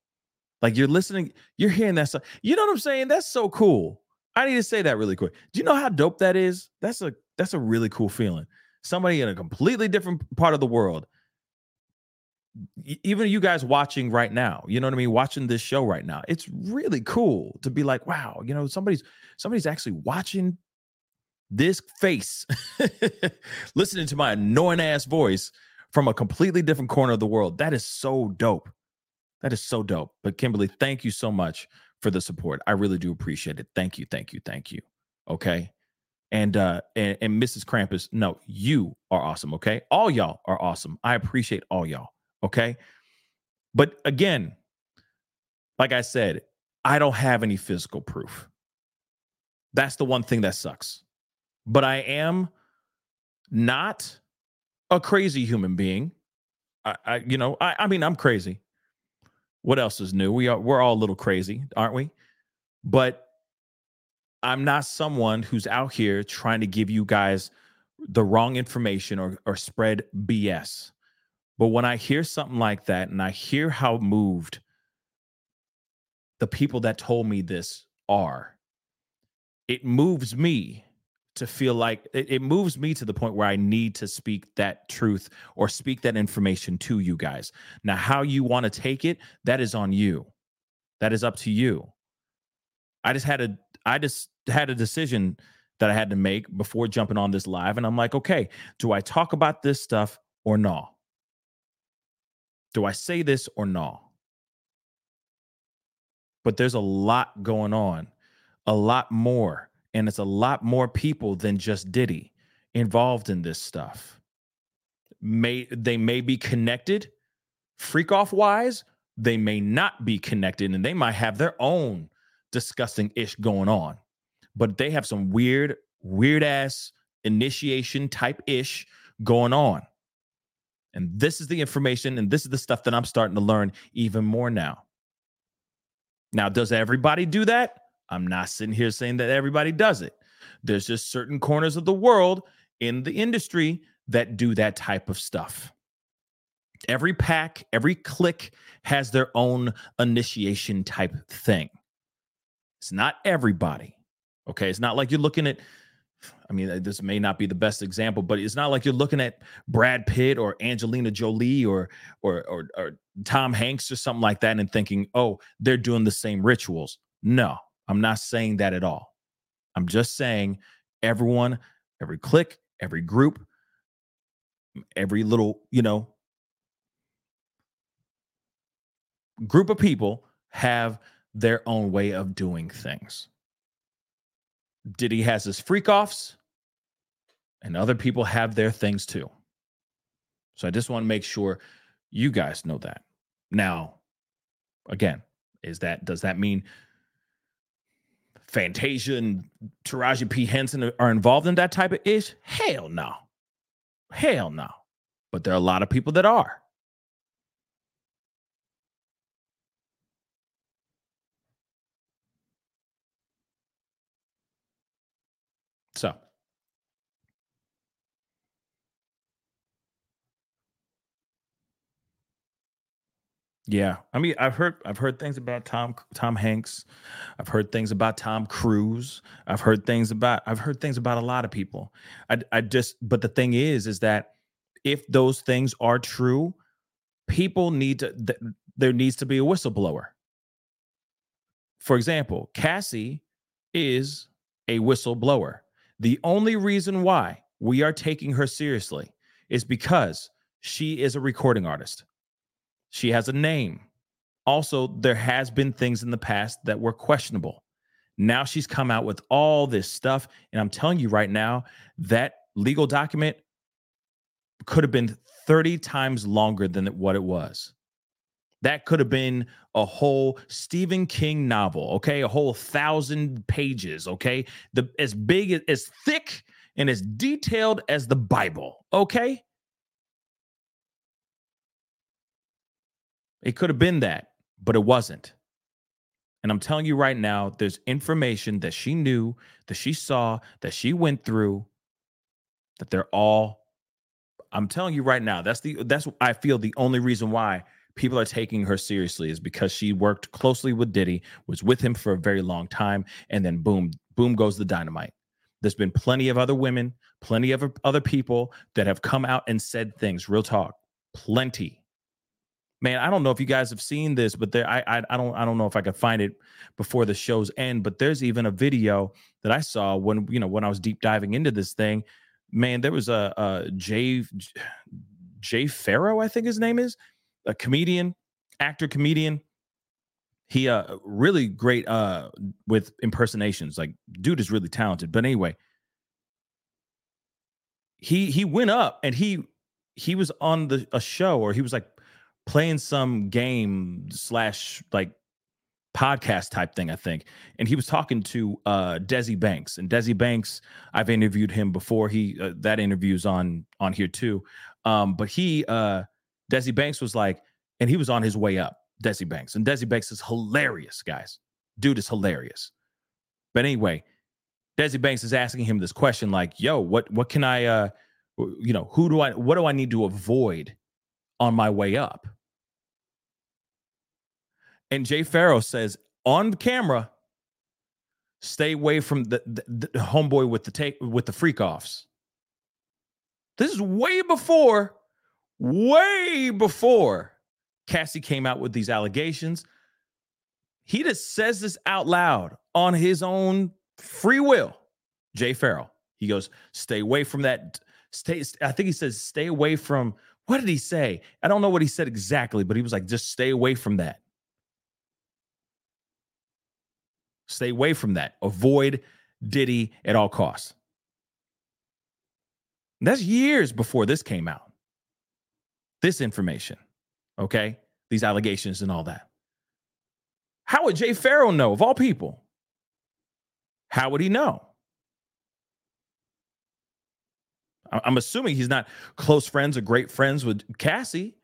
Like, you're listening, you're hearing that stuff. You know what I'm saying? That's so cool. I need to say that really quick. Do you know how dope that is? That's a really cool feeling. Somebody in a completely different part of the world. Even you guys watching right now, you know what I mean? Watching this show right now. It's really cool to be like, wow, you know, somebody's actually watching this face, listening to my annoying ass voice from a completely different corner of the world. That is so dope. But Kimberly, thank you so much for the support. I really do appreciate it. Thank you. Okay. And Mrs. Krampus, no, you are awesome. Okay. All y'all are awesome. I appreciate all y'all. Okay. But again, like I said, I don't have any physical proof. That's the one thing that sucks. But I am not a crazy human being. I mean, I'm crazy. What else is new? We're all a little crazy, aren't we? But I'm not someone who's out here trying to give you guys the wrong information or spread BS. But when I hear something like that and I hear how moved the people that told me this are, it moves me to feel like it moves me to the point where I need to speak that truth or speak that information to you guys. Now, how you want to take it, that is on you. That is up to you. I just had a decision that I had to make before jumping on this live. And I'm like, okay, do I talk about this stuff or no? Do I say this or no? But there's a lot going on, a lot more. And it's a lot more people than just Diddy involved in this stuff. They may be connected, freak off wise. They may not be connected, and they might have their own disgusting ish going on. But they have some weird ass initiation type ish going on. And this is the information, and this is the stuff that I'm starting to learn even more now. Now, does everybody do that? I'm not sitting here saying that everybody does it. There's just certain corners of the world in the industry that do that type of stuff. Every pack, every clique has their own initiation type thing. It's not everybody. Okay, it's not like you're looking at, I mean, this may not be the best example, but it's not like you're looking at Brad Pitt or Angelina Jolie or Tom Hanks or something like that and thinking, oh, they're doing the same rituals. No. I'm not saying that at all. I'm just saying everyone, every clique, every group, every little, group of people have their own way of doing things. Diddy has his freak-offs, and other people have their things too. So I just want to make sure you guys know that. Now, again, does that mean Fantasia and Taraji P. Henson are involved in that type of ish? Hell no. Hell no. But there are a lot of people that are. So. Yeah, I mean, I've heard things about Tom Hanks. I've heard things about Tom Cruise. I've heard things about a lot of people. But the thing is that if those things are true, people need to. There needs to be a whistleblower. For example, Cassie is a whistleblower. The only reason why we are taking her seriously is because she is a recording artist. She has a name. Also, there has been things in the past that were questionable. Now she's come out with all this stuff. And I'm telling you right now, that legal document could have been 30 times longer than what it was. That could have been a whole Stephen King novel, okay? A whole 1,000 pages, okay? As big, as thick, and as detailed as the Bible, okay? It could have been that, but it wasn't. And I'm telling you right now, there's information that she knew, that she saw, that she went through, that they're all, I'm telling you right now, that's I feel the only reason why people are taking her seriously is because she worked closely with Diddy, was with him for a very long time, and then boom goes the dynamite. There's been plenty of other women, plenty of other people that have come out and said things, real talk, plenty. Man, I don't know if you guys have seen this, but there I don't know if I could find it before the show's end. But there's even a video that I saw when I was deep diving into this thing. Man, there was a Jay Pharoah, I think his name is, a comedian, actor, comedian. He really great with impersonations. Like, dude is really talented. But anyway, he went up and he was on a show, or he was like playing some game / like podcast type thing, I think. And he was talking to Desi Banks. And Desi Banks, I've interviewed him before. He that interview's on here too. But Desi Banks was like, and he was on his way up, Desi Banks. And Desi Banks is hilarious, guys. Dude is hilarious. But anyway, Desi Banks is asking him this question like, yo, what can I, who do I, what do I need to avoid on my way up. And Jay Pharoah says on camera, stay away from the homeboy with the freak offs. This is way before Cassie came out with these allegations. He just says this out loud on his own free will. Jay Pharoah. He goes, stay away from that. I think he says, stay away from, what did he say? I don't know what he said exactly, but he was like, just stay away from that. Stay away from that. Avoid Diddy at all costs. And that's years before this came out. This information, okay? These allegations and all that. How would Jay Pharoah know, of all people? How would he know? I'm assuming he's not close friends or great friends with Cassie.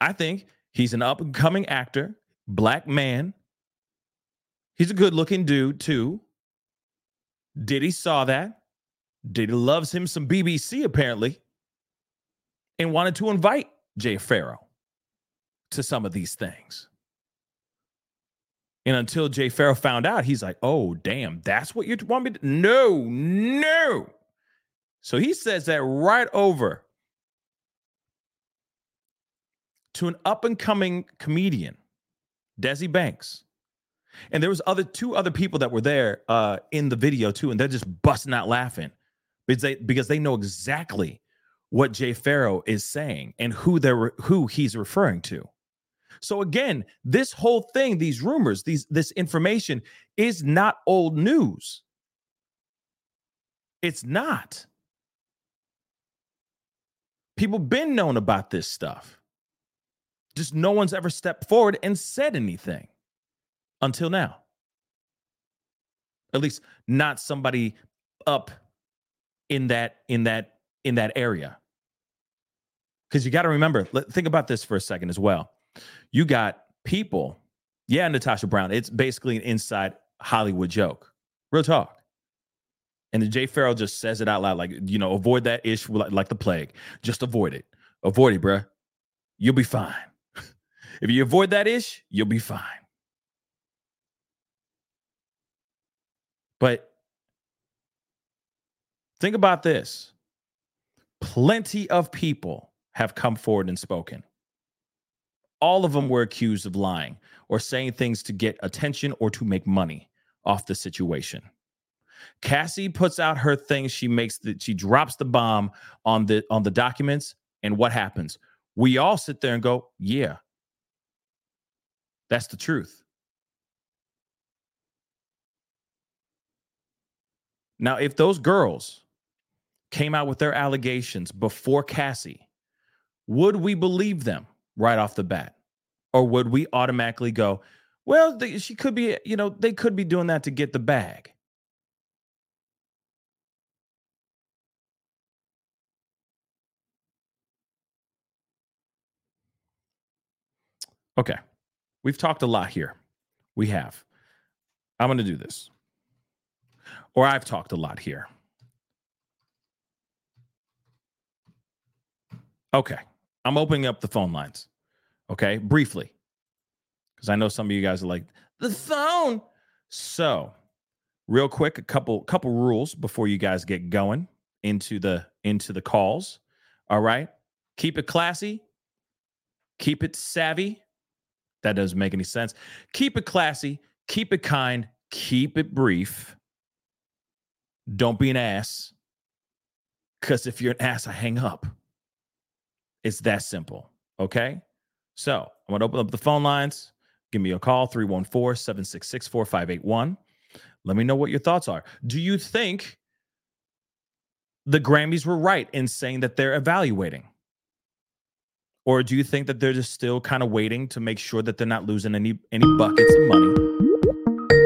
I think he's an up-and-coming actor, black man. He's a good-looking dude, too. Diddy saw that. Diddy loves him some BBC, apparently, and wanted to invite Jay Pharoah to some of these things. And until Jay Pharoah found out, he's like, oh, damn, that's what you want me to do? No. So he says that right over to an up-and-coming comedian, Desi Banks. And there was two other people that were there in the video, too, and they're just busting out laughing because they know exactly what Jay Pharoah is saying and who he's referring to. So again, this whole thing, these rumors, this information is not old news. It's not. People been known about this stuff. Just no one's ever stepped forward and said anything until now. At least not somebody up in that area. Because you got to remember, think about this for a second as well. You got people. Yeah, Natasha Brown. It's basically an inside Hollywood joke. Real talk. And then Jay Pharoah just says it out loud. Like, you know, avoid that ish like the plague. Just avoid it. Avoid it, bruh. You'll be fine. If you avoid that ish, you'll be fine. But think about this. Plenty of people have come forward and spoken. All of them were accused of lying or saying things to get attention or to make money off the situation. Cassie puts out her thing. She drops the bomb on the documents. And what happens? We all sit there and go, yeah, that's the truth. Now, if those girls came out with their allegations before Cassie, would we believe them right off the bat? Or would we automatically go, well, she could be, you know, they could be doing that to get the bag? Okay, we've talked a lot here. We have. I'm going to do this. Or I've talked a lot here. Okay, I'm opening up the phone lines, okay, briefly. Because I know some of you guys are like, the phone! So, real quick, a couple rules before you guys get going into the calls, all right? Keep it classy. Keep it savvy. That doesn't make any sense. Keep it classy. Keep it kind. Keep it brief. Don't be an ass, because if you're an ass, I hang up. It's that simple, okay? So I'm going to open up the phone lines. Give me a call, 314-766-4581. Let me know what your thoughts are. Do you think the Grammys were right in saying that they're evaluating? Or do you think that they're just still kind of waiting to make sure that they're not losing any buckets of money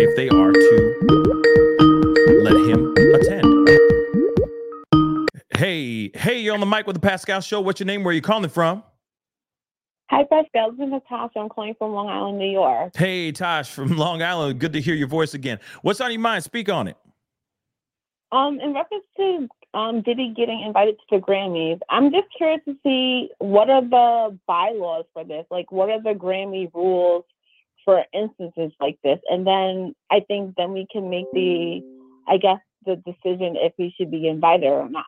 if they are to let him attend? Hey, you're on the mic with the Pascal Show. What's your name? Where are you calling from? Hi, Pascal. This is Natasha. I'm calling from Long Island, New York. Hey, Tosh from Long Island. Good to hear your voice again. What's on your mind? Speak on it. In reference to Diddy getting invited to the Grammys. I'm just curious to see, what are the bylaws for this? Like, what are the Grammy rules for instances like this? And then I think then we can make the decision if he should be invited or not.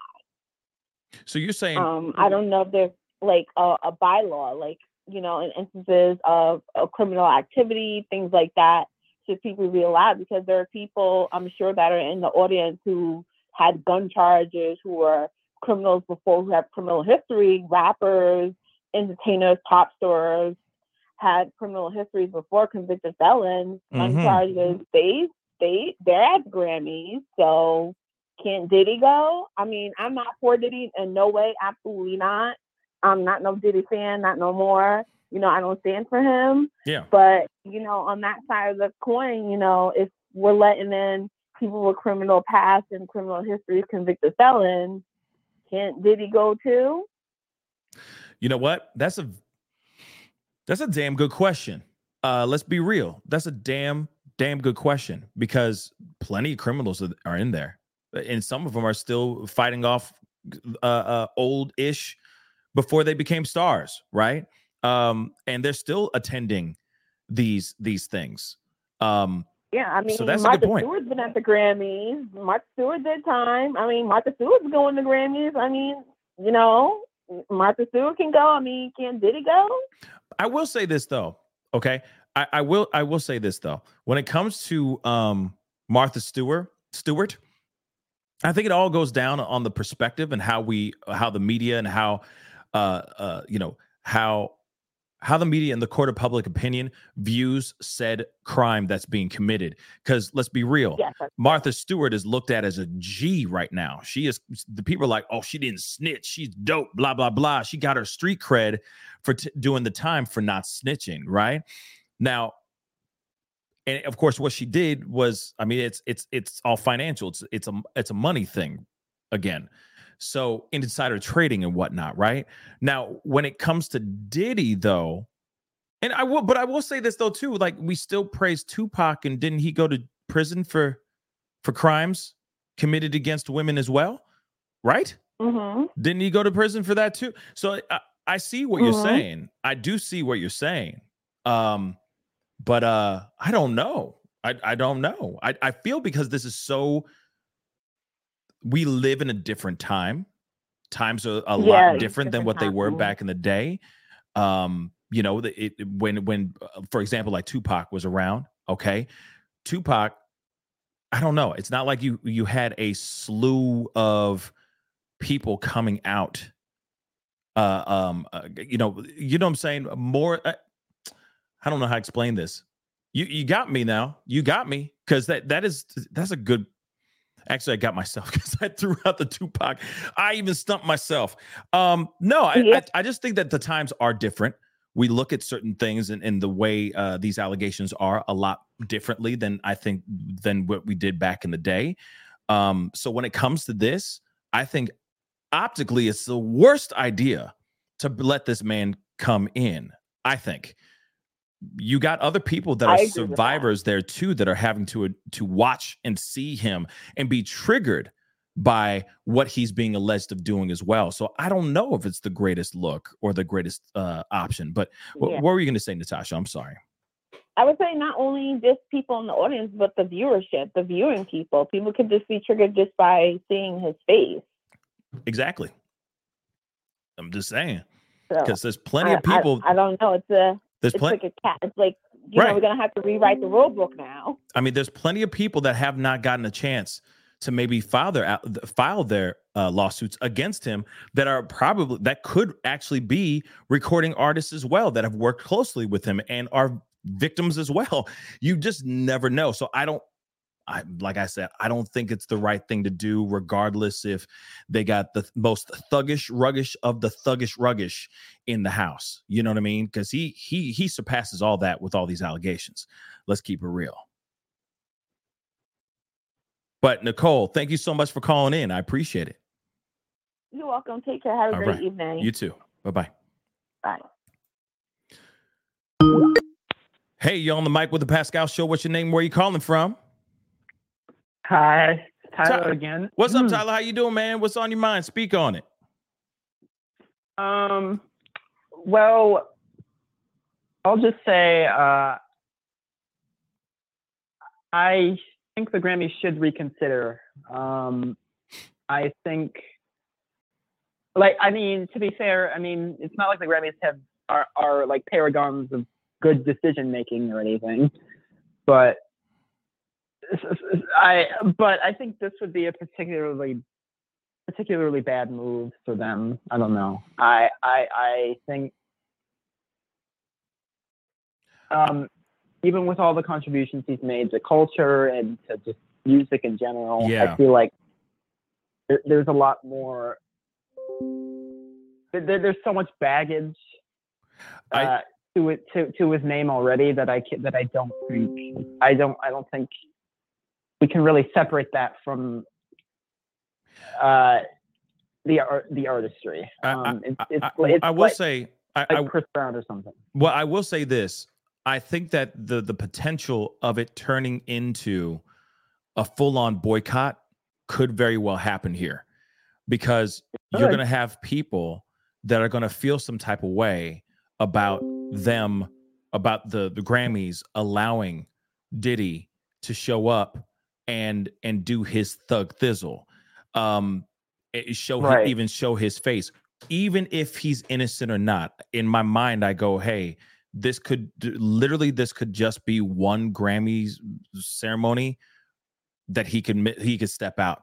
So you're saying... I don't know if there's like a bylaw, like, you know, in instances of criminal activity, things like that, should people be allowed? Because there are people, I'm sure, that are in the audience who had gun charges, who were criminals before, who have criminal history, rappers, entertainers, pop stars, had criminal histories before, convicted felons, gun charges. They're at Grammys, so can Diddy go? I mean, I'm not for Diddy in no way, absolutely not. I'm not no Diddy fan, not no more. You know, I don't stand for him. Yeah. But, you know, on that side of the coin, you know, if we're letting in people with criminal past and criminal history, convicted felons, can't Diddy go too? You know what? That's a damn good question. Let's be real. That's a damn good question, because plenty of criminals are in there. And some of them are still fighting off old-ish before they became stars, right? And they're still attending these things. Yeah, I mean, so that's Martha Stewart's been at the Grammys. Martha Stewart did time. I mean, Martha Stewart's going to Grammys. I mean, you know, Martha Stewart can go. I mean, can Diddy go? I will say this though. Okay, I will say this though. When it comes to Martha Stewart, I think it all goes down on the perspective and how the media and how the media and the court of public opinion views said crime that's being committed. Because let's be real, yes, Martha Stewart is looked at as a G right now. She is. The people are like, oh, she didn't snitch. She's dope, blah, blah, blah. She got her street cred for doing the time for not snitching, right? Now, and of course, what she did was, I mean, it's all financial. It's a money thing again. So insider trading and whatnot, right? Now, when it comes to Diddy, though, and I will say this though too, like, we still praise Tupac, and didn't he go to prison for crimes committed against women as well, right? Mm-hmm. Didn't he go to prison for that too? So I see what you're saying. I do see what you're saying, but I don't know. I don't know. I feel, because this is so. We live in a different time. Times are a lot different than what they were back in the day. You know, when for example, like Tupac was around. Okay, Tupac. I don't know. It's not like you had a slew of people coming out. You know what I'm saying? More. I don't know how to explain this. You got me now. You got me, because that's a good. Actually, I got myself, because I threw out the Tupac. I even stumped myself. I just think that the times are different. We look at certain things and the way these allegations are a lot differently than what we did back in the day. So when it comes to this, I think optically it's the worst idea to let this man come in, I think. You got other people that are survivors there too, that are having to watch and see him and be triggered by what he's being alleged of doing as well. So I don't know if it's the greatest look or the greatest option, but what were you going to say, Natasha? I'm sorry. I would say not only just people in the audience, but the viewership, the viewing people. People could just be triggered just by seeing his face. Exactly. I'm just saying, because there's plenty of people. I don't know. It's like a cat. It's like, you know, we're going to have to rewrite the rule book now. I mean, there's plenty of people that have not gotten a chance to maybe file their lawsuits against him that could actually be recording artists as well, that have worked closely with him and are victims as well. You just never know. So I don't think it's the right thing to do, regardless if they got the most thuggish ruggish in the house. You know what I mean? Because he surpasses all that with all these allegations. Let's keep it real. But Nicole, thank you so much for calling in. I appreciate it. You're welcome. Take care. Have a great evening. You too. Bye-bye. Bye. Hey, you're on the mic with the Pascal Show. What's your name? Where are you calling from? Hi, Tyler again. What's up, Tyler? How you doing, man? What's on your mind? Speak on it. Well, I'll just say I think the Grammys should reconsider. I think, to be fair, it's not like the Grammys are like paragons of good decision making or anything, but I think this would be a particularly bad move for them. I don't know. I think even with all the contributions he's made to culture and to just music in general, yeah. I feel like there's a lot more. There's so much baggage to his name already that I don't think we can really separate that from the artistry. It's like Chris Brown or something. Well, I will say this. I think that the potential of it turning into a full-on boycott could very well happen here, because you're going to have people that are going to feel some type of way about the Grammys allowing Diddy to show up and do his thug thizzle, show his face, even if he's innocent or not. In my mind, I go, hey, this could just be one Grammys ceremony that he could step out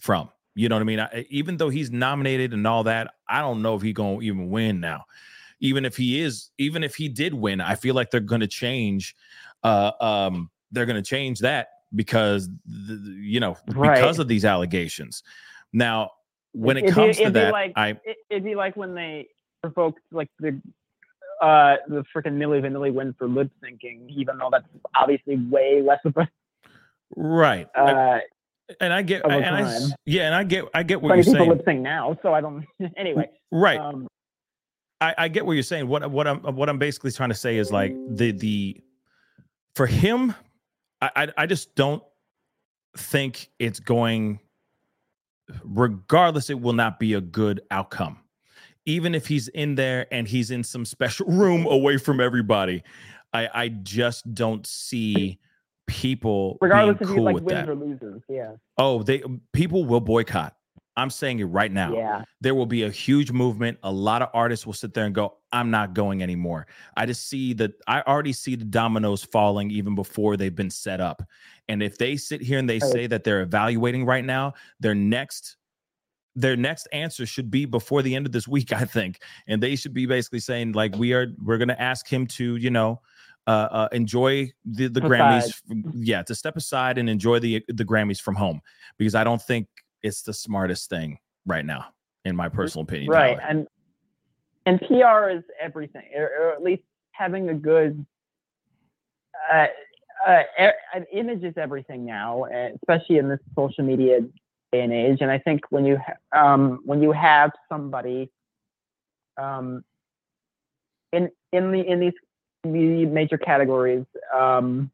from. You know what I mean? Even though he's nominated and all that, I don't know if he's going to even win now. Even if he did win, I feel like they're going to change. They're going to change that because because of these allegations. Now, when it'd be like when they revoked like the freaking Milli Vanilli win for lip syncing, even though that's obviously way less of a right. I get what you're saying. People lip sync now, so I don't. Anyway, right. I get what you're saying. What I'm basically trying to say is like the for him, I just don't think it's going. Regardless, it will not be a good outcome, even if he's in there and he's in some special room away from everybody. I just don't see people regardless being if cool you like with wins that. Or loses, yeah. Oh, people will boycott. I'm saying it right now. Yeah. There will be a huge movement. A lot of artists will sit there and go, I'm not going anymore. I already see the dominoes falling even before they've been set up. And if they sit here and they say that they're evaluating right now, their next answer should be before the end of this week, I think. And they should be basically saying like, we're going to ask him to, enjoy the Grammys. Yeah. To step aside and enjoy the Grammys from home, because I don't think it's the smartest thing right now, in my personal opinion. Right, and PR is everything, or at least having a good an image is everything now, especially in this social media day and age. And I think when you have somebody in these major categories, or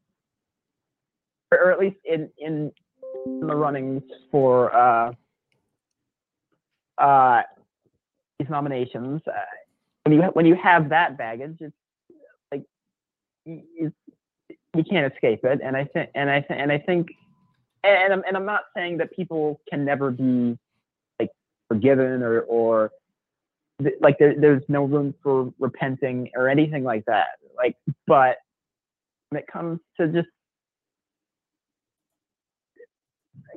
at least in the runnings for these nominations, when you have that baggage, it's like you can't escape it. And I think I'm not saying that people can never be like forgiven or like there's no room for repenting or anything like that. Like, but when it comes to just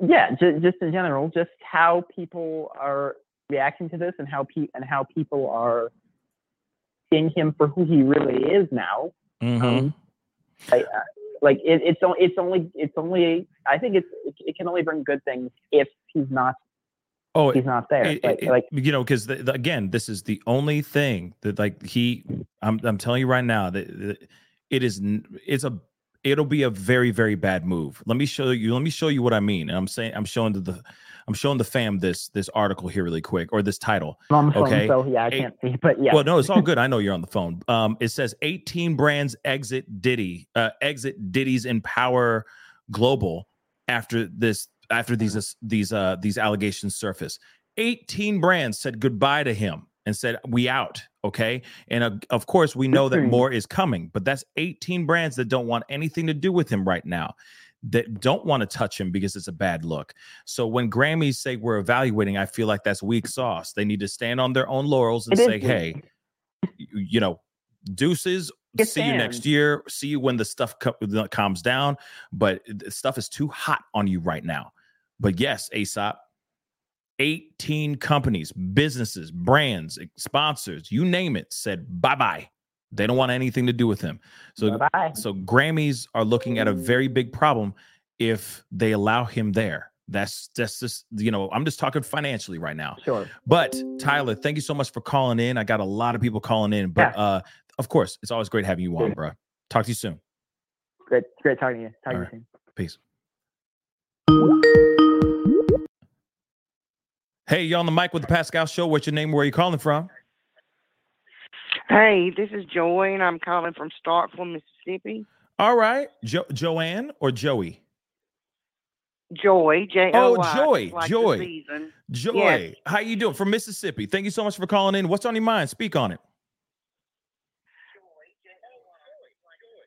just in general, just how people are reacting to this and how people are seeing him for who he really is now. Mm-hmm. I think it can only bring good things if he's not. Oh, he's not there. Because again, this is the only thing that I'm telling you right now that it'll be a very, very bad move. Let me show you what I mean. And I'm showing the fam this article here really quick, or this title. I'm on the phone, so yeah, I can't see, but yeah. Well, no, it's all good. I know you're on the phone. It says 18 brands exit Diddy's Empower Global after this after these allegations surfaced. 18 brands said goodbye to him and said, we out. Okay. And of course, we know that more is coming, but that's 18 brands that don't want anything to do with him right now, that don't want to touch him because it's a bad look. So when Grammys say we're evaluating, I feel like that's weak sauce. They need to stand on their own laurels and say, hey, you know, deuces. See you next year. See you when the stuff calms down. But the stuff is too hot on you right now. But yes, ASAP, 18 companies, businesses, brands, sponsors, you name it, said bye-bye. They don't want anything to do with him. So, so Grammys are looking at a very big problem if they allow him there. That's just, you know, I'm just talking financially right now. Sure. But Tyler, thank you so much for calling in. I got a lot of people calling in, but of course, it's always great having you on, bro. Talk to you soon. Great talking to you. Talk to you soon. Peace. Hey, you're on the mic with the Pascal Show. What's your name? Where are you calling from? Hey, this is Joanne. I'm calling from Starkville, Mississippi. All right. Joanne or Joey? Joy. J-O-Y. Oh, Joy. Like Joy. Joy. Yes. How you doing? From Mississippi. Thank you so much for calling in. What's on your mind? Speak on it.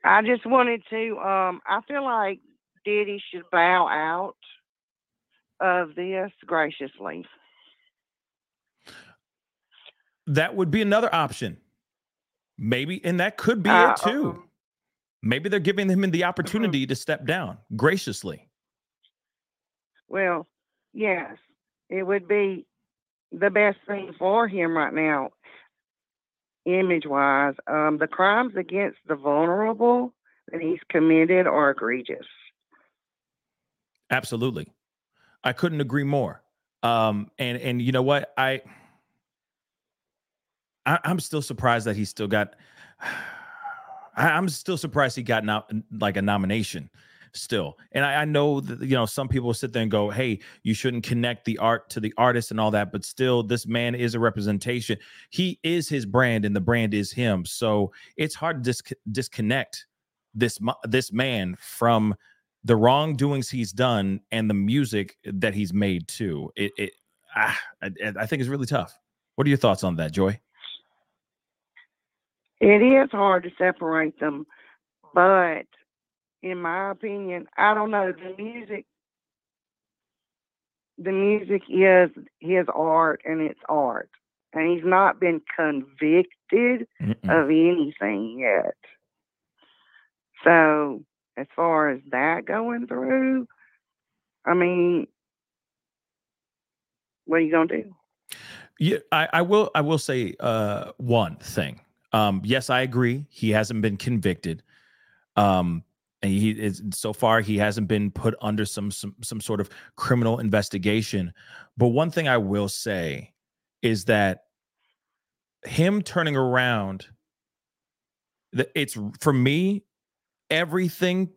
I just wanted to, I feel like Diddy should bow out of this graciously. That would be another option. Maybe, and that could be it too. Maybe they're giving him the opportunity to step down graciously. Well, yes, it would be the best thing for him right now. Image-wise, the crimes against the vulnerable that he's committed are egregious. Absolutely. I couldn't agree more. And you know what? I'm still surprised that he still got... I'm still surprised he got a nomination still. And I know that, you know, some people sit there and go, hey, you shouldn't connect the art to the artist and all that, but still this man is a representation. He is his brand and the brand is him. So it's hard to disconnect this man from the wrongdoings he's done and the music that he's made too. I think it's really tough. What are your thoughts on that, Joy? It is hard to separate them, but in my opinion, I don't know, the music is his art and it's art. And he's not been convicted of anything yet. So as far as that going through, I mean, what are you going to do? Yeah, I will say one thing. Yes, I agree. He hasn't been convicted. And he is, so far he hasn't been put under some sort of criminal investigation. But one thing I will say is that him turning around, it's for me, everything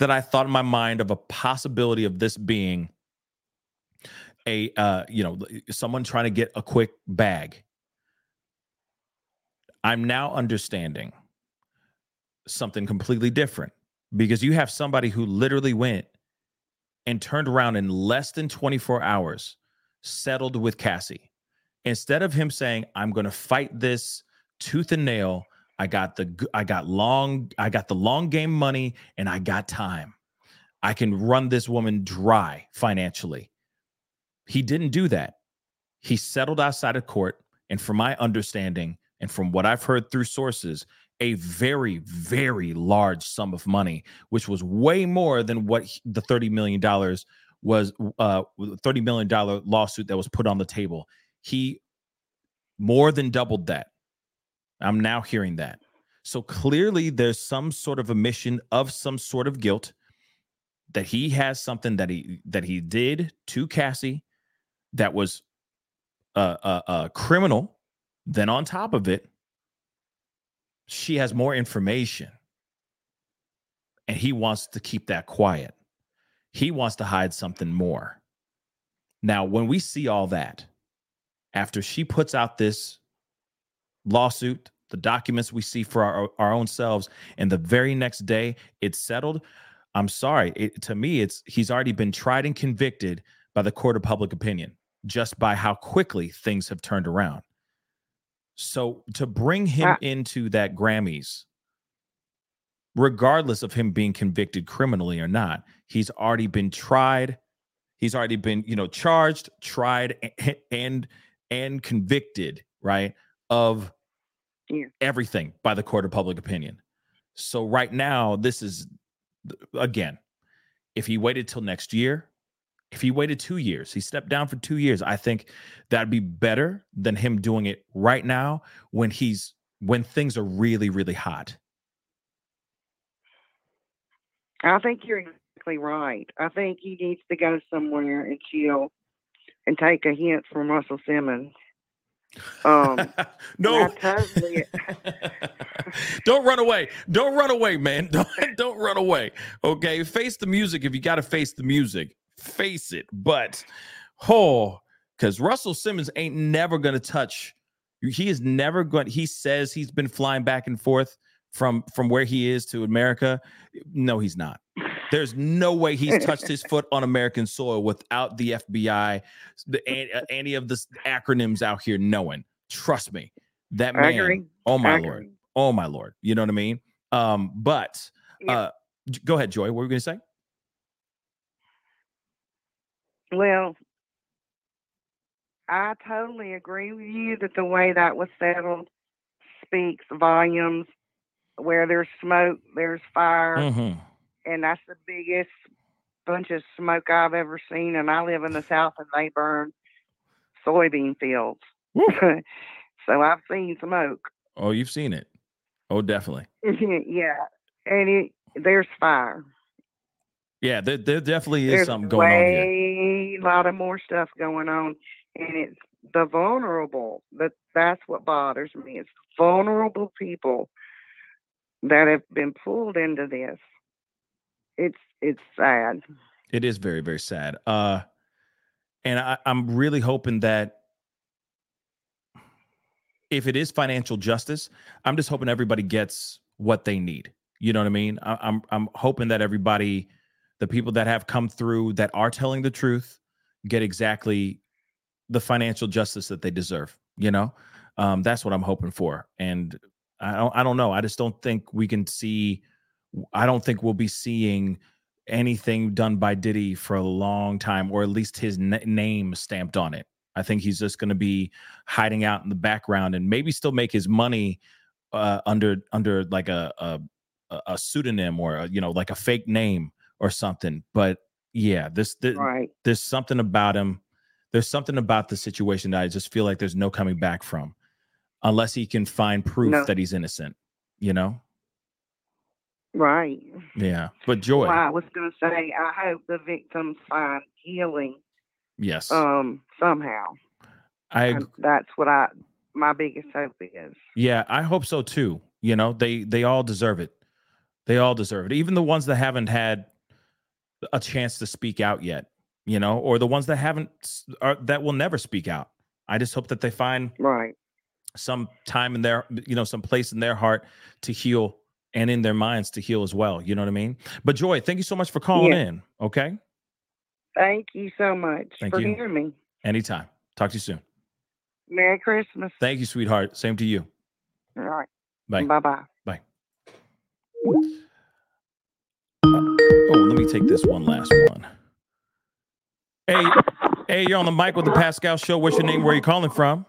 that I thought in my mind of a possibility of this being someone trying to get a quick bag. I'm now understanding something completely different, because you have somebody who literally went and turned around in less than 24 hours, settled with Cassie. Instead of him saying, I'm going to fight this tooth and nail. I got the long game money and I got time. I can run this woman dry financially. He didn't do that. He settled outside of court. And from my understanding, and from what I've heard through sources, a very, very large sum of money, which was way more than what the $30 million was, $30 million lawsuit that was put on the table. He more than doubled that. I'm now hearing that. So clearly there's some sort of admission of some sort of guilt, that he has something that he did to Cassie that was criminal. Then on top of it, she has more information and he wants to keep that quiet. He wants to hide something more. Now, when we see all that, after she puts out this lawsuit, the documents we see for our own selves, and the very next day it's settled, I'm sorry. To me, he's already been tried and convicted by the court of public opinion just by how quickly things have turned around. So to bring him into that Grammys, regardless of him being convicted criminally or not, he's already been tried. He's already been, charged, tried, and convicted, right, of everything by the court of public opinion. So right now, this is, again, if he waited till next year, if he waited 2 years, he stepped down for 2 years, I think that'd be better than him doing it right now when things are really, really hot. I think you're exactly right. I think he needs to go somewhere and chill and take a hint from Russell Simmons. No, don't run away. Don't run away, man. Don't run away. Okay. Face the music. If you got to face the music, face it. But, because Russell Simmons ain't never going to touch. He is never going. He says he's been flying back and forth from where he is to America. No, he's not. There's no way he's touched his foot on American soil without the FBI, any of the acronyms out here knowing. Trust me, that man. Agree. Oh my Lord. Oh my Lord. You know what I mean? Go ahead, Joy. What were you going to say? Well, I totally agree with you that the way that was settled speaks volumes. Where there's smoke, there's fire. Mm-hmm. And that's the biggest bunch of smoke I've ever seen. And I live in the South, and they burn soybean fields. So I've seen smoke. Oh, you've seen it. Oh, definitely. Yeah. And there's fire. Yeah, there definitely is something going on here. A lot of more stuff going on. And it's the vulnerable. That's what bothers me. It's vulnerable people that have been pulled into this. It's sad. It is very, very sad. And I'm really hoping that if it is financial justice, I'm just hoping everybody gets what they need. You know what I mean? I'm hoping that everybody, the people that have come through that are telling the truth, get exactly the financial justice that they deserve. That's what I'm hoping for. And I don't know. I just don't think we can see. I don't think we'll be seeing anything done by Diddy for a long time, or at least his name stamped on it. I think he's just going to be hiding out in the background and maybe still make his money under like a pseudonym or like a fake name or something. But yeah, there's something about him. There's something about the situation that I just feel like there's no coming back from, unless he can find proof that he's innocent. Right. Yeah. But Joy. Well, I was going to say, I hope the victims find healing. Yes. Somehow. That's what my biggest hope is. Yeah, I hope so too. They all deserve it. They all deserve it. Even the ones that haven't had a chance to speak out yet, or the ones that that will never speak out. I just hope that they find some time in their, some place in their heart to heal, and in their minds to heal as well. You know what I mean? But Joy, thank you so much for calling in. Okay. Thank you so much for hearing me. Anytime. Talk to you soon. Merry Christmas. Thank you, sweetheart. Same to you. All right. Bye. Bye-bye. Bye. Let me take this one last one. Hey, you're on the mic with the Pascal Show. What's your name? Where are you calling from?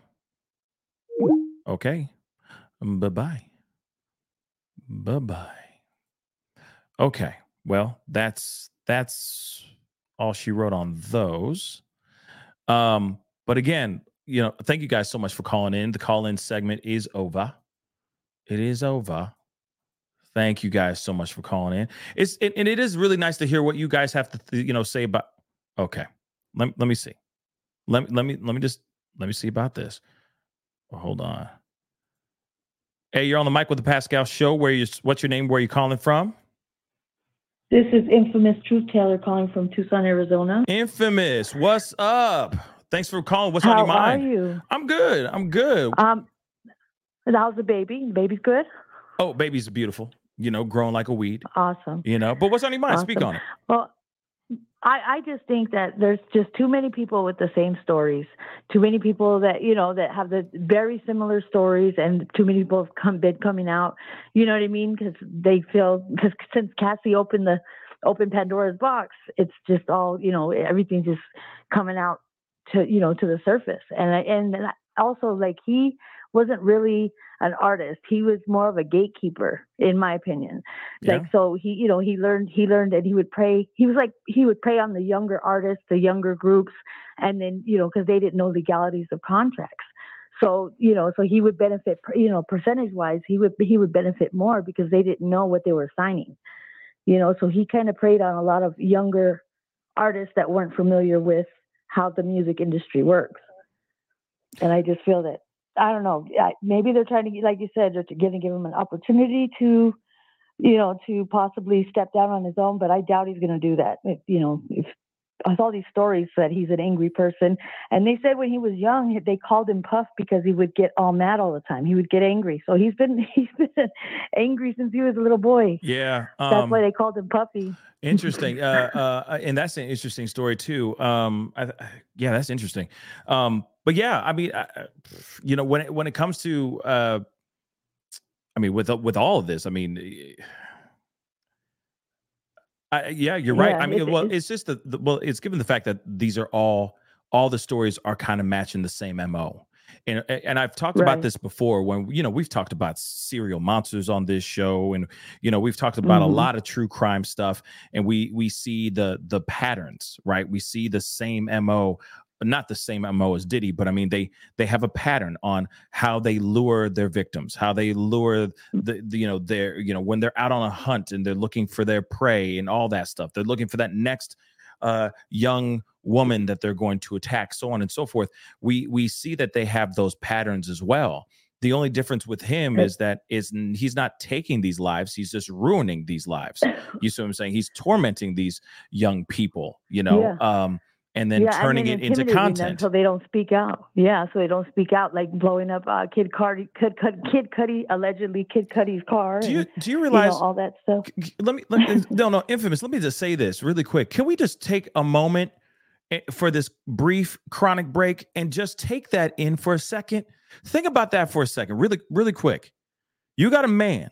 Okay. Bye-bye. Bye-bye. Okay, well, that's all she wrote on those. But again, thank you guys so much for calling in. The call-in segment is over. It is over. Thank you guys so much for calling in. It is really nice to hear what you guys have to say about. Okay, let me see. Let me see about this. Well, hold on. Hey, you're on the mic with the Pascal Show. What's your name? Where are you calling from? This is Infamous Truth Teller calling from Tucson, Arizona. Infamous, what's up? Thanks for calling. What's on your mind? How are you? I'm good. How's the baby? Baby's good? Oh, baby's beautiful. you know, grown like a weed. Awesome. You know, but what's on your mind? Awesome. Speak on it. Well, I just think that there's just too many people with the same stories, too many people that, you know, that have the very similar stories, and too many people have been coming out, you know what I mean? Because they feel, because since Cassie opened Pandora's box, it's just all, you know, everything's just coming out to, you know, to the surface. And also, like, he wasn't really an artist. He was more of a gatekeeper, in my opinion. Yeah. Like, so he, you know, he learned that he would pray. He was like, he would prey on the younger artists, the younger groups. And then, you know, cause they didn't know legalities of contracts. So, you know, so he would benefit, you know, percentage wise, he would benefit more because they didn't know what they were signing, you know? So he kind of preyed on a lot of younger artists that weren't familiar with how the music industry works. And I just feel that, I don't know, maybe they're trying to, like you said, they're going to give him an opportunity to, you know, to possibly step down on his own, but I doubt he's going to do that. If, you know, if, with all these stories that he's an angry person, and they said when he was young, they called him Puff because he would get all mad all the time. He would get angry. So he's been angry since he was a little boy. Yeah. That's why they called him Puffy. Interesting. And that's an interesting story too. Yeah, that's interesting. But yeah, I mean, you know, when it comes to, I mean, with all of this, I mean, yeah, you're right. Yeah, I mean, it's just it's given the fact that these are all the stories are kind of matching the same MO. And I've talked about this before when, you know, we've talked about serial monsters on this show, and, you know, we've talked about a lot of true crime stuff, and we see the patterns, right? We see the same MO. Not the same MO as Diddy, but I mean, they have a pattern on how they lure their victims, how they lure the you know, their, you know, when they're out on a hunt and they're looking for their prey and all that stuff, they're looking for that next young woman that they're going to attack, so on and so forth. We see that they have those patterns as well. The only difference with him is that he's not taking these lives. He's just ruining these lives. You see what I'm saying? He's tormenting these young people, you know, and then turning it into content, so they don't speak out. Yeah, so they don't speak out, like blowing up Kid Cudi, allegedly Kid Cudi's car. Do you realize, you know, all that stuff? Let me no, infamous. Let me just say this really quick. Can we just take a moment for this brief chronic break and just take that in for a second? Think about that for a second, really, really quick. You got a man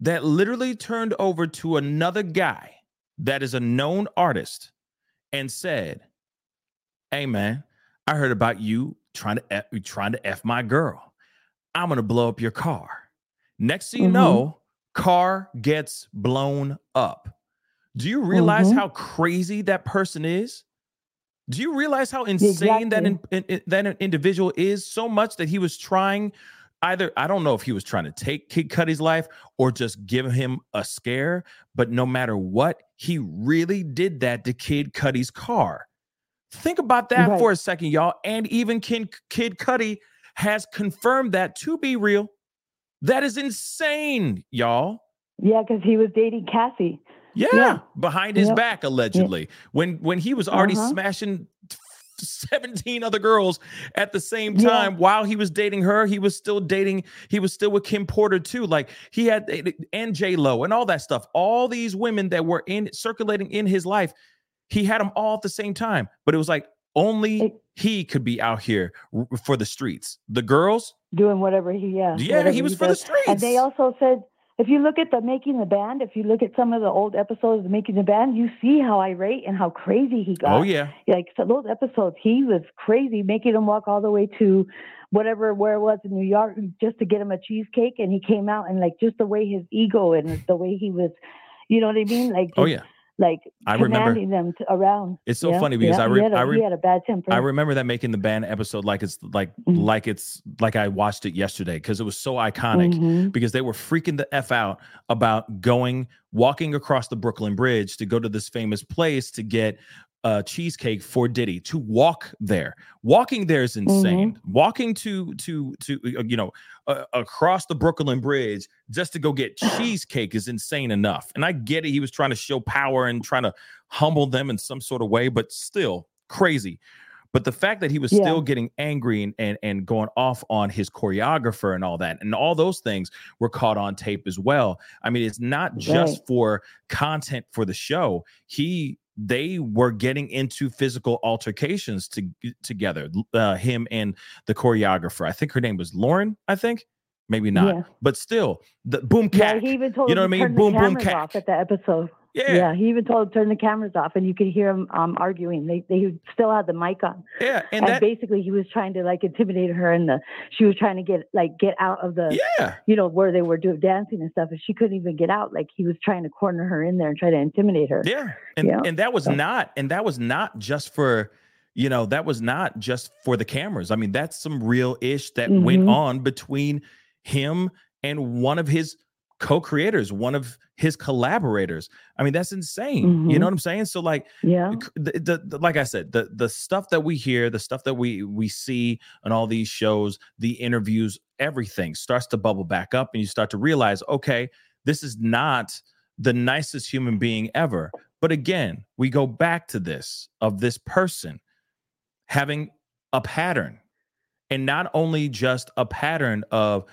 that literally turned over to another guy that is a known artist and said, "Hey man, I heard about you trying to F my girl. I'm gonna blow up your car." Next thing you know, car gets blown up. Do you realize how crazy that person is? Do you realize how insane that an individual is? So much that he was trying, either, I don't know if he was trying to take Kid Cudi's life or just give him a scare, but no matter what, he really did that to Kid Cudi's car. Think about that for a second, y'all. And even Kid Cudi has confirmed that to be real. That is insane, y'all. Yeah, because he was dating Cassie. Yeah. Behind his back, allegedly. When he was already smashing 17 other girls at the same time while he was dating her. He was still with Kim Porter too, like he had, and J-Lo and all that stuff, all these women that were circulating in his life. He had them all at the same time, but it was like only he could be out here for the streets, the girls doing whatever he whatever he was for the streets. And they also said, if you look at the Making the Band, if you look at some of the old episodes of Making the Band, you see how irate and how crazy he got. Oh, yeah. Like, so those episodes, he was crazy, making him walk all the way to where it was in New York just to get him a cheesecake. And he came out and, like, just the way his ego and the way he was, you know what I mean? Like, like, I remember them around. It's so funny because he had a bad temper. I remember that Making the Band episode like I watched it yesterday because it was so iconic because they were freaking the F out about walking across the Brooklyn Bridge to go to this famous place to get cheesecake for Diddy, to walk there. Walking there is insane. Walking to you know, across the Brooklyn Bridge just to go get cheesecake is insane enough. And I get it. He was trying to show power and trying to humble them in some sort of way, but still crazy. But the fact that he was still getting angry and going off on his choreographer and all that, and all those things were caught on tape as well. I mean, it's not just for content for the show. They were getting into physical altercations together, him and the choreographer. I think her name was Lauren, Maybe not, but still, the boom cat. He even told you know what I mean? Boom, boom cat. Off at the episode. Yeah, he even told turn the cameras off, and you could hear him arguing. They still had the mic on. Yeah, and basically he was trying to like intimidate her, and she was trying to get out of the you know, where they were dancing and stuff, and she couldn't even get out. Like he was trying to corner her in there and try to intimidate her. Yeah, that was not just for the cameras. I mean, that's some real ish that went on between him and one of his co-creators, one of his collaborators. I mean, that's insane. You know what I'm saying? So like, like I said, the stuff that we hear, the stuff that we see on all these shows, the interviews, everything starts to bubble back up, and you start to realize, okay, this is not the nicest human being ever. But again, we go back to this of this person having a pattern, and not only just a pattern of,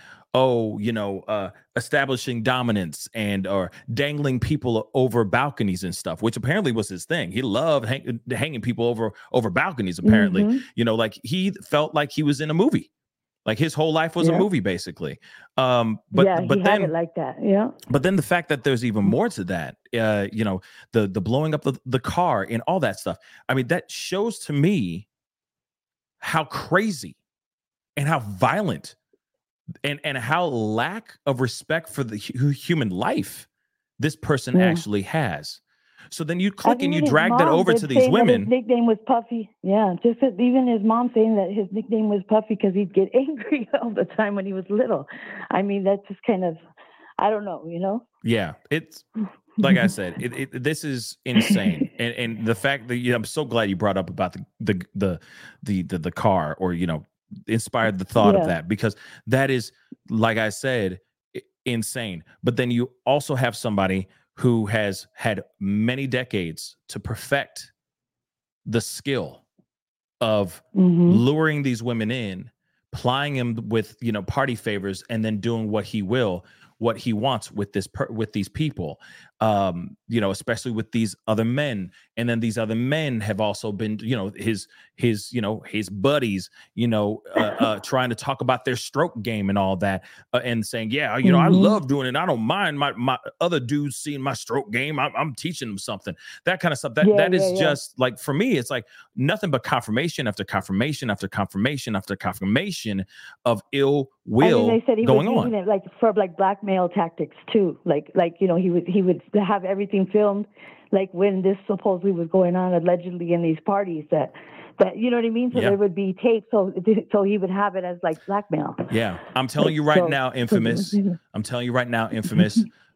establishing dominance or dangling people over balconies and stuff, which apparently was his thing. He loved hanging people over balconies, apparently. You know, like he felt like he was in a movie. Like his whole life was a movie, basically. But then had it like that, But then the fact that there's even more to that, the blowing up the car and all that stuff. I mean, that shows to me how crazy and how violent and how lack of respect for the human life this person actually has. So then you click and you drag that over to these women. His nickname was Puffy. Yeah, just even his mom saying that his nickname was Puffy because he'd get angry all the time when he was little. I mean, that's just kind of, I don't know, you know? Yeah, it's like I said, this is insane, and the fact that I'm so glad you brought up about the car, or inspired the thought of that, because that is, like I said, insane. But then you also have somebody who has had many decades to perfect the skill of luring these women in, plying him with party favors, and then doing what he wants with with these people, especially with these other men. And then these other men have also been, his buddies, trying to talk about their stroke game and all that, and saying, I love doing it. I don't mind my other dudes seeing my stroke game. I'm teaching them something, that kind of stuff. That is just like, for me, it's like nothing but confirmation after confirmation after confirmation after confirmation of ill will they said he going was on. It like for blackmail tactics too. He would have everything filmed, like when this supposedly was going on allegedly in these parties that you know what I mean? So there would be tape. So he would have it as like blackmail. Yeah. I'm telling you right now, Infamous,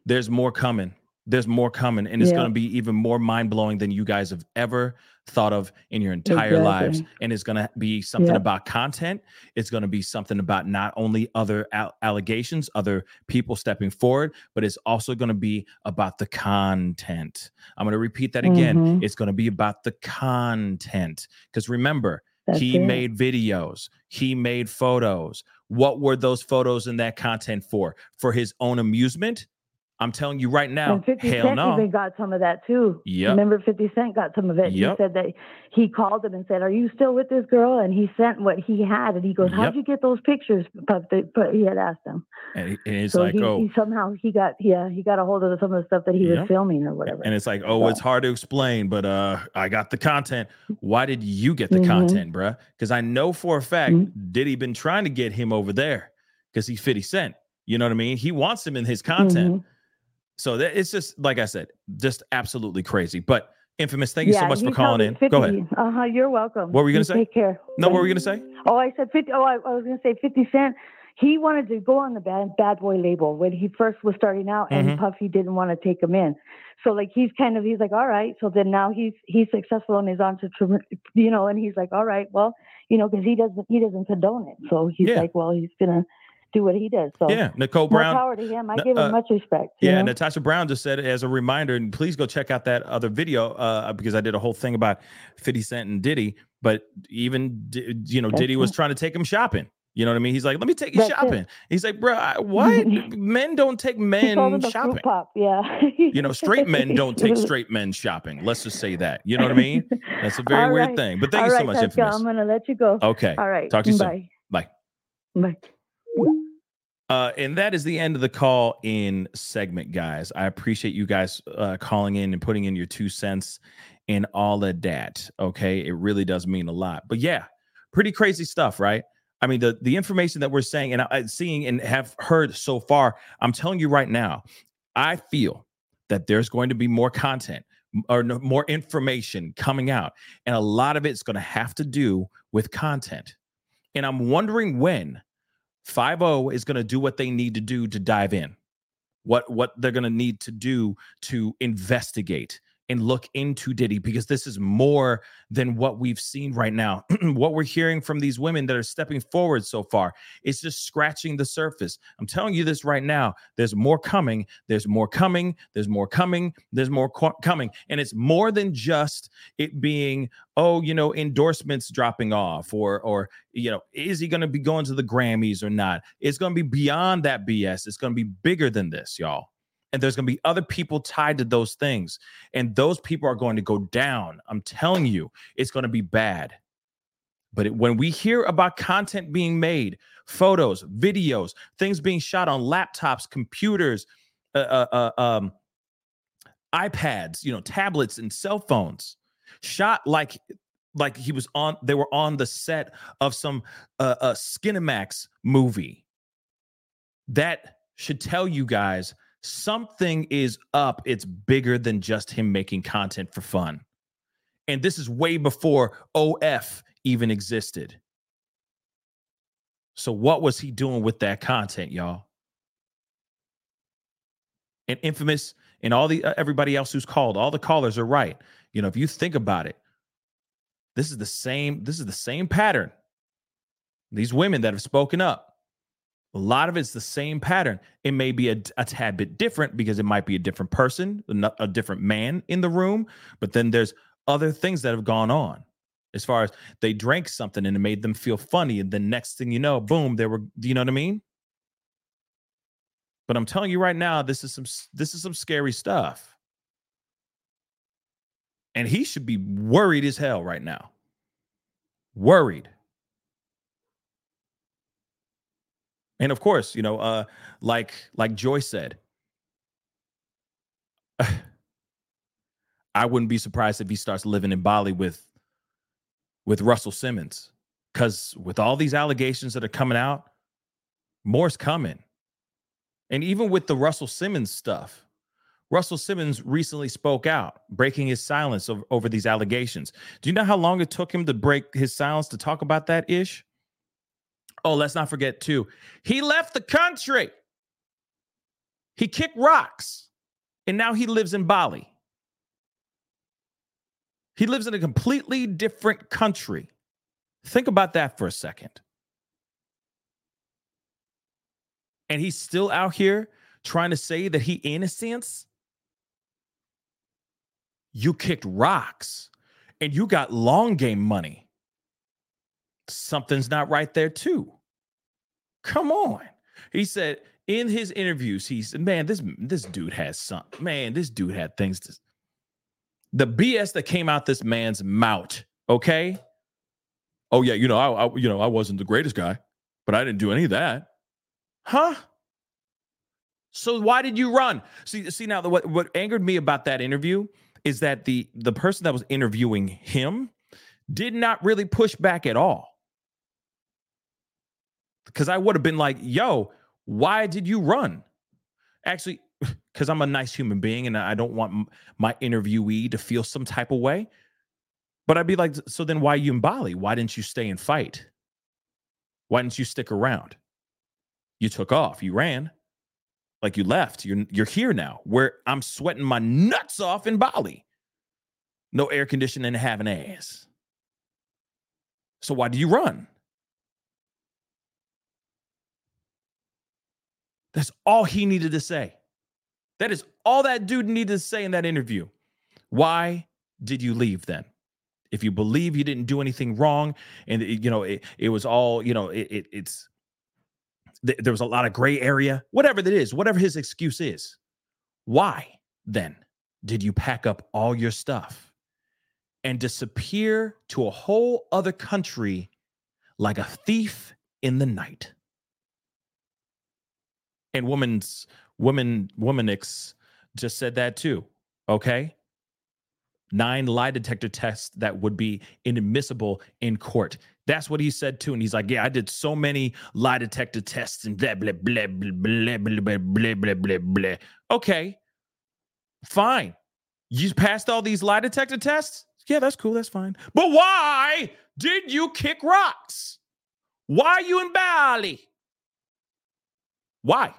there's more coming. There's more coming, and it's going to be even more mind-blowing than you guys have ever thought of in your entire lives. And it's going to be something about content. It's going to be something about not only other allegations, other people stepping forward, but it's also going to be about the content. I'm going to repeat that again. It's going to be about the content, because remember, he made videos, he made photos. What were those photos and that content for? For his own amusement? I'm telling you right now, and 50 hell Cent no. Even got some of that too. Yep. Remember, 50 Cent got some of it. Yep. He said that he called him and said, "Are you still with this girl?" And he sent what he had, and he goes, "How'd you get those pictures?" But he had asked him, and it's so like, he got a hold of some of the stuff that he was filming or whatever. And it's like, it's hard to explain, but I got the content. Why did you get the content, bruh? Because I know for a fact Diddy been trying to get him over there because he's 50 Cent. You know what I mean? He wants him in his content. So it's just, like I said, just absolutely crazy. But Infamous, thank you so much for calling in. 50. Go ahead. You're welcome. What were you going to say? Take care. No, what were you going to say? Oh, I said 50. Oh, I was going to say 50 Cent. He wanted to go on the bad boy label when he first was starting out, and Puffy didn't want to take him in. So like, he's like, all right. So then now he's successful and he's entrepreneur, and he's like, all right, well, because he doesn't condone it. So he's like, well, he's going to do what he does. So yeah, Nicole Brown. More power to him. I give him much respect. Yeah, know? Natasha Brown just said, as a reminder, and please go check out that other video because I did a whole thing about 50 Cent and Diddy. But even, you know, Diddy was trying to take him shopping. You know what I mean? He's like, let me take you shopping. He's like, bro, what? Men don't take men shopping. Yeah. You know, straight men don't take straight men shopping. Let's just say that. You know what I mean? That's a very weird thing. But thank you so much, Infamous. I'm going to let you go. Okay. All right. Talk to you soon. Bye. Bye. And that is the end of the call-in segment, guys. I appreciate you guys calling in and putting in your 2 cents and all of that. Okay. It really does mean a lot. But yeah, pretty crazy stuff, right? I mean, the information that we're saying and seeing and have heard so far, I'm telling you right now, I feel that there's going to be more content or more information coming out. And a lot of it's going to have to do with content. And I'm wondering when 5-0 is going to do what they need to do to dive in, what they're going to need to do to investigate and look into Diddy, because this is more than what we've seen right now. What we're hearing from these women that are stepping forward so far is just scratching the surface. I'm telling you this right now. There's more coming. There's more coming. There's more coming. There's more coming. And it's more than just it being, oh, you know, endorsements dropping off or, you know, is he going to be going to the Grammys or not? It's going to be beyond that BS. It's going to be bigger than this, y'all. And there's going to be other people tied to those things. And those people are going to go down. I'm telling you, it's going to be bad. But when we hear about content being made, photos, videos, things being shot on laptops, computers, iPads, you know, tablets and cell phones, shot like he was on, they were on the set of some Skinamax movie. That should tell you guys something is up. It's bigger than just him making content for fun. And this is way before OF even existed. So what was he doing with that content, y'all? And Infamous and all the everybody else who's called, all the callers are right. You know, if you think about it, this is the same pattern. These women that have spoken up, a lot of it's the same pattern. It may be a tad bit different because it might be a different person, a different man in the room. But then there's other things that have gone on as far as they drank something and it made them feel funny. And the next thing you know, boom, they were, you know what I mean? But I'm telling you right now, this is some scary stuff. And he should be worried as hell right now. Worried. And of course, you know, like Joy said, I wouldn't be surprised if he starts living in Bali with Russell Simmons, because with all these allegations that are coming out, more's coming. And even with the Russell Simmons stuff, Russell Simmons recently spoke out, breaking his silence over these allegations. Do you know how long it took him to break his silence to talk about that ish? Oh, let's not forget, too, he left the country. He kicked rocks, and now he lives in Bali. He lives in a completely different country. Think about that for a second. And he's still out here trying to say that he innocent. You kicked rocks, and you got long game money. Something's not right there, too. Come on. He said in his interviews, he said, man, this dude has something. Man, this dude had things to... The BS that came out this man's mouth, okay? Oh, yeah, you know, I wasn't the greatest guy, but I didn't do any of that. Huh? So why did you run? See now, what angered me about that interview is that the person that was interviewing him did not really push back at all. Because I would have been like, yo, why did you run? Actually, because I'm a nice human being and I don't want my interviewee to feel some type of way. But I'd be like, so then why are you in Bali? Why didn't you stay and fight? Why didn't you stick around? You took off. You ran. Like you left. You're here now where I'm sweating my nuts off in Bali. No air conditioning and having ass. So why do you run? That's all he needed to say. That is all that dude needed to say in that interview. Why did you leave then? If you believe you didn't do anything wrong, and there was a lot of gray area, whatever that is, whatever his excuse is, why then did you pack up all your stuff and disappear to a whole other country like a thief in the night? And Womanix just said that too, okay? 9 lie detector tests that would be inadmissible in court. That's what he said too. And he's like, yeah, I did so many lie detector tests and blah, blah, blah, blah, blah, blah, blah, blah, blah, blah. Okay, fine. You passed all these lie detector tests? Yeah, that's cool, that's fine. But why did you kick rocks? Why are you in Bali? Why?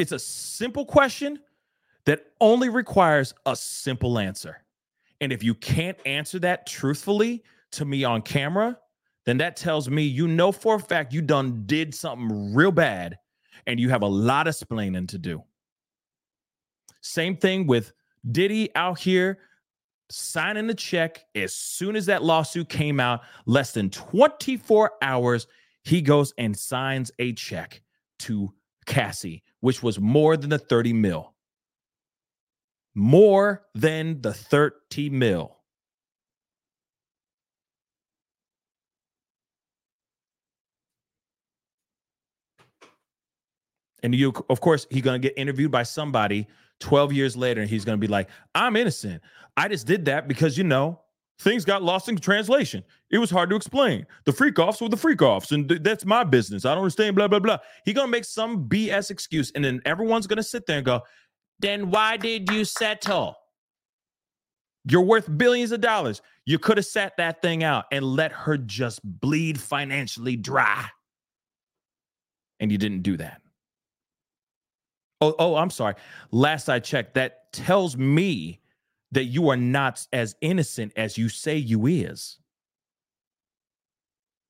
It's a simple question that only requires a simple answer. And if you can't answer that truthfully to me on camera, then that tells me you know for a fact you done did something real bad and you have a lot of splaining to do. Same thing with Diddy out here signing the check. As soon as that lawsuit came out, less than 24 hours, he goes and signs a check to Cassie, which was more than the 30 mil. More than the 30 mil. And you, of course, he's going to get interviewed by somebody 12 years later, and he's going to be like, I'm innocent. I just did that because, things got lost in translation. It was hard to explain. The freak-offs were the freak-offs, and that's my business. I don't understand, blah, blah, blah. He's going to make some BS excuse, and then everyone's going to sit there and go, then why did you settle? You're worth billions of dollars. You could have sat that thing out and let her just bleed financially dry. And you didn't do that. Oh, I'm sorry. Last I checked, that tells me that you are not as innocent as you say you is.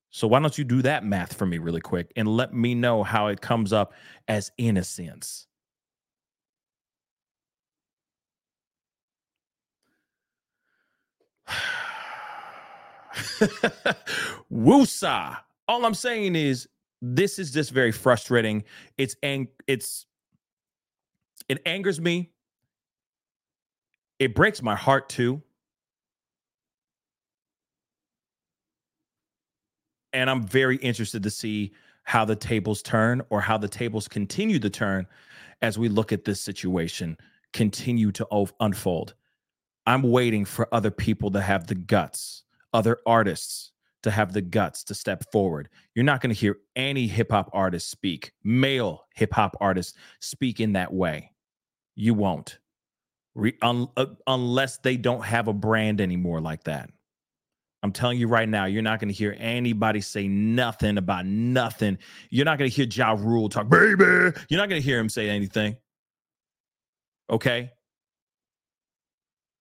So why don't you do that math for me really quick and let me know how it comes up as innocence. Woosah. All I'm saying is this is just very frustrating. It angers me. It breaks my heart too. And I'm very interested to see how the tables turn, or how the tables continue to turn as we look at this situation continue to unfold. I'm waiting for other people to have the guts, other artists to have the guts to step forward. You're not going to hear any hip-hop artist speak, male hip-hop artists speak in that way. You won't, unless they don't have a brand anymore like that. I'm telling you right now, you're not going to hear anybody say nothing about nothing. You're not going to hear Ja Rule talk, baby. You're not going to hear him say anything. Okay?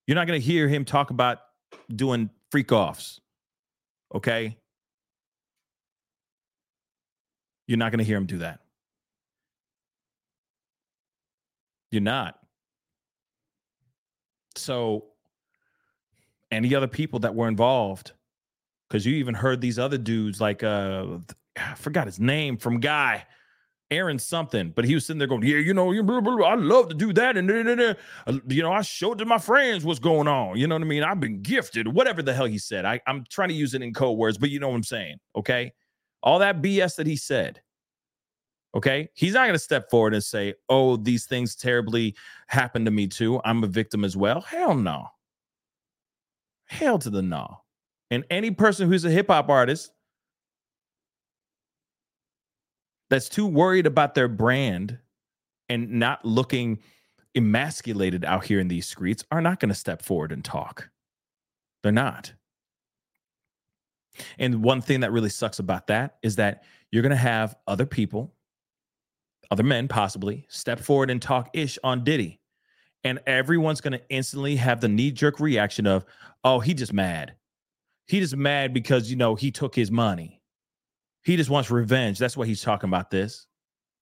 You're not going to hear him talk about doing freak-offs, okay? You're not going to hear him do that. You're not. So any other people that were involved, because you even heard these other dudes like, I forgot his name from Guy, Aaron something, but he was sitting there going, yeah, I love to do that. And, I showed to my friends what's going on. You know what I mean? I've been gifted, whatever the hell he said. I'm trying to use it in code words, but you know what I'm saying, okay? All that BS that he said, okay? He's not going to step forward and say, oh, these things terribly happened to me too. I'm a victim as well. Hell no. Hell to the no. And any person who's a hip-hop artist that's too worried about their brand and not looking emasculated out here in these streets are not going to step forward and talk. They're not. And one thing that really sucks about that is that you're going to have other people, other men possibly, step forward and talk ish on Diddy. And everyone's going to instantly have the knee-jerk reaction of, oh, he just mad. He just mad because, he took his money. He just wants revenge. That's why he's talking about this.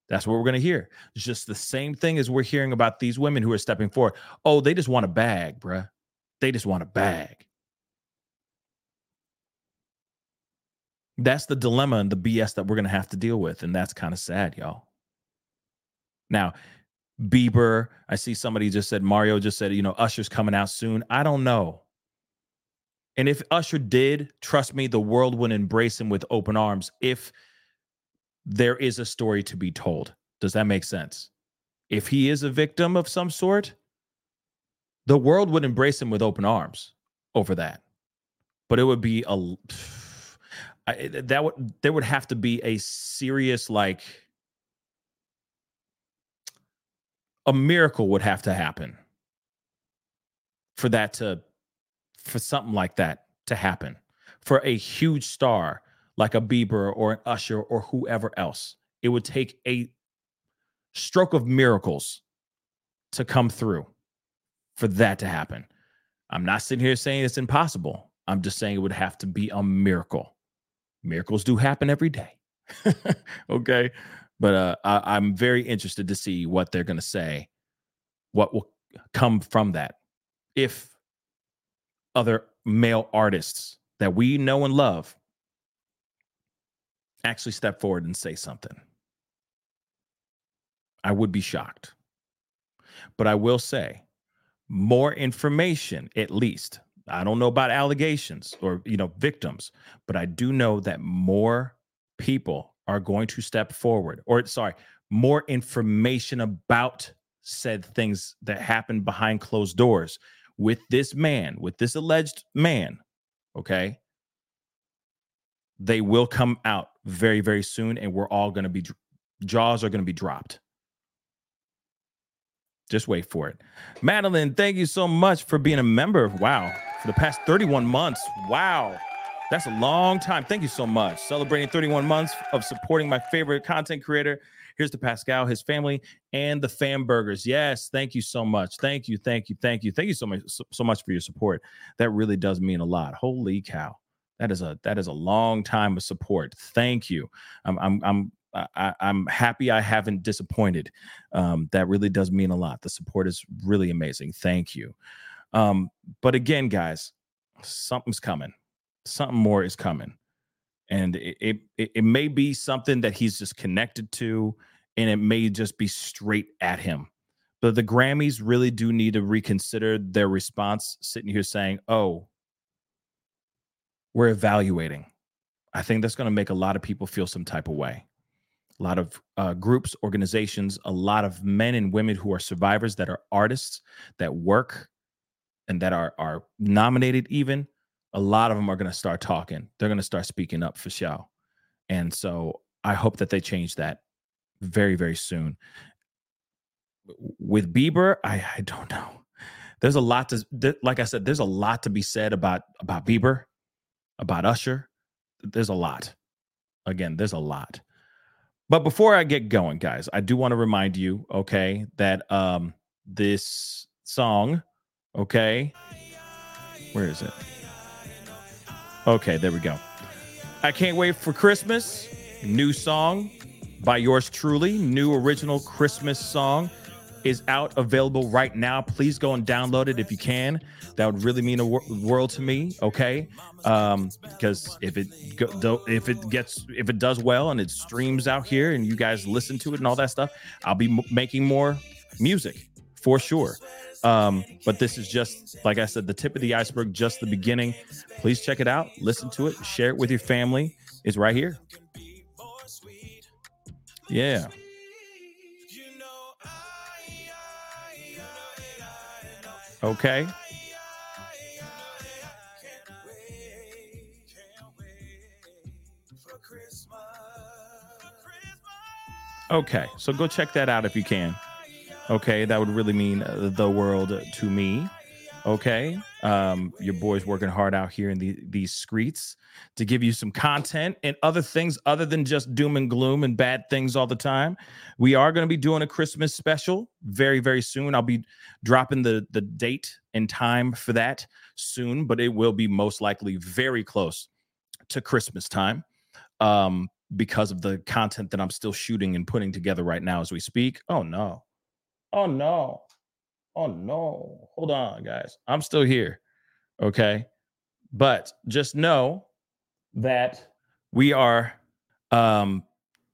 That's what we're going to hear. It's just the same thing as we're hearing about these women who are stepping forward. Oh, they just want a bag, bruh. They just want a bag. That's the dilemma and the BS that we're going to have to deal with. And that's kind of sad, y'all. Now, Bieber, I see somebody just said, Mario just said, you know, Usher's coming out soon. I don't know. And if Usher did, trust me, the world would embrace him with open arms if there is a story to be told. Does that make sense? If he is a victim of some sort, the world would embrace him with open arms over that. But it would be a... there would have to be a serious, like, a miracle would have to happen for that to, for something like that to happen, for a huge star like a Bieber or an Usher or whoever else. It would take a stroke of miracles to come through for that to happen. I'm not sitting here saying it's impossible. I'm just saying it would have to be a miracle. Miracles do happen every day. Okay. But I'm very interested to see what they're going to say, what will come from that. If other male artists that we know and love actually step forward and say something, I would be shocked. But I will say more information, at least. I don't know about allegations or, you know, victims, but I do know that more people are going to step forward, or sorry, more information about said things that happened behind closed doors with this man, with this alleged man. Okay. They will come out very, very soon. And we're all going to be, jaws are going to be dropped. Just wait for it. Madeline, thank you so much for being a member. Wow. For the past 31 months. Wow. That's a long time. Thank you so much. Celebrating 31 months of supporting my favorite content creator. Here's to Pascal, his family, and the Fam Burgers. Yes. Thank you so much. Thank you. Thank you. Thank you. Thank you so much, so much for your support. That really does mean a lot. Holy cow. That is a long time of support. Thank you. I'm happy I haven't disappointed. That really does mean a lot. The support is really amazing. Thank you. But again, guys, something's coming. Something more is coming. And it may be something that he's just connected to, and it may just be straight at him. But the Grammys really do need to reconsider their response, sitting here saying, oh, we're evaluating. I think that's going to make a lot of people feel some type of way. A lot of groups, organizations, a lot of men and women who are survivors, that are artists, that work, and that are nominated even, a lot of them are going to start talking. They're going to start speaking up for show. And so I hope that they change that very, very soon. With Bieber, I don't know. There's a lot to, like I said, there's a lot to be said about Bieber, about Usher. There's a lot. Again, there's a lot. But before I get going, guys, I do want to remind you, okay, that this song, okay, where is it? Okay, there we go. I Can't Wait for Christmas, new song by yours truly, new original Christmas song is out, available right now. Please go and download it if you can. That would really mean a world to me, okay? Because if it does well and it streams out here and you guys listen to it and all that stuff, I'll be making more music for sure. But this is just, like I said, the tip of the iceberg, just the beginning. Please check it out, listen to it, share it with your family. It's right here. Yeah. Okay. Okay, so go check that out if you can. Okay, that would really mean the world to me. Okay, your boy's working hard out here in these streets to give you some content and other things other than just doom and gloom and bad things all the time. We are going to be doing a Christmas special very, very soon. I'll be dropping the date and time for that soon, but it will be most likely very close to Christmas time. because of the content that I'm still shooting and putting together right now as we speak. Oh no. Hold on, guys. I'm still here. Okay. But just know that we are,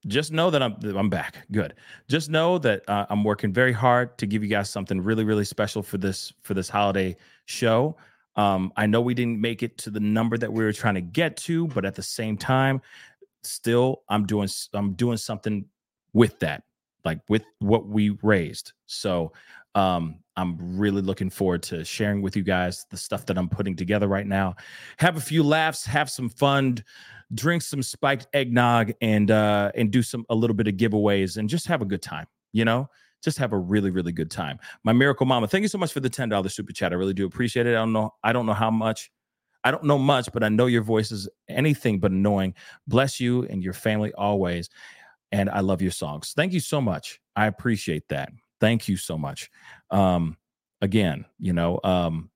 just know that I'm back. Good. Just know that I'm working very hard to give you guys something really, really special for this holiday show. I know we didn't make it to the number that we were trying to get to, but at the same time, still, I'm doing something with that, like with what we raised. So, I'm really looking forward to sharing with you guys the stuff that I'm putting together right now. Have a few laughs, have some fun, drink some spiked eggnog, and do some a little bit of giveaways, and just have a good time. You know, just have a really, really good time. My miracle mama, thank you so much for the $10 super chat. I really do appreciate it. I don't know how much. I don't know much, but I know your voice is anything but annoying. Bless you and your family always, and I love your songs. Thank you so much. I appreciate that. Thank you so much. Again, you know,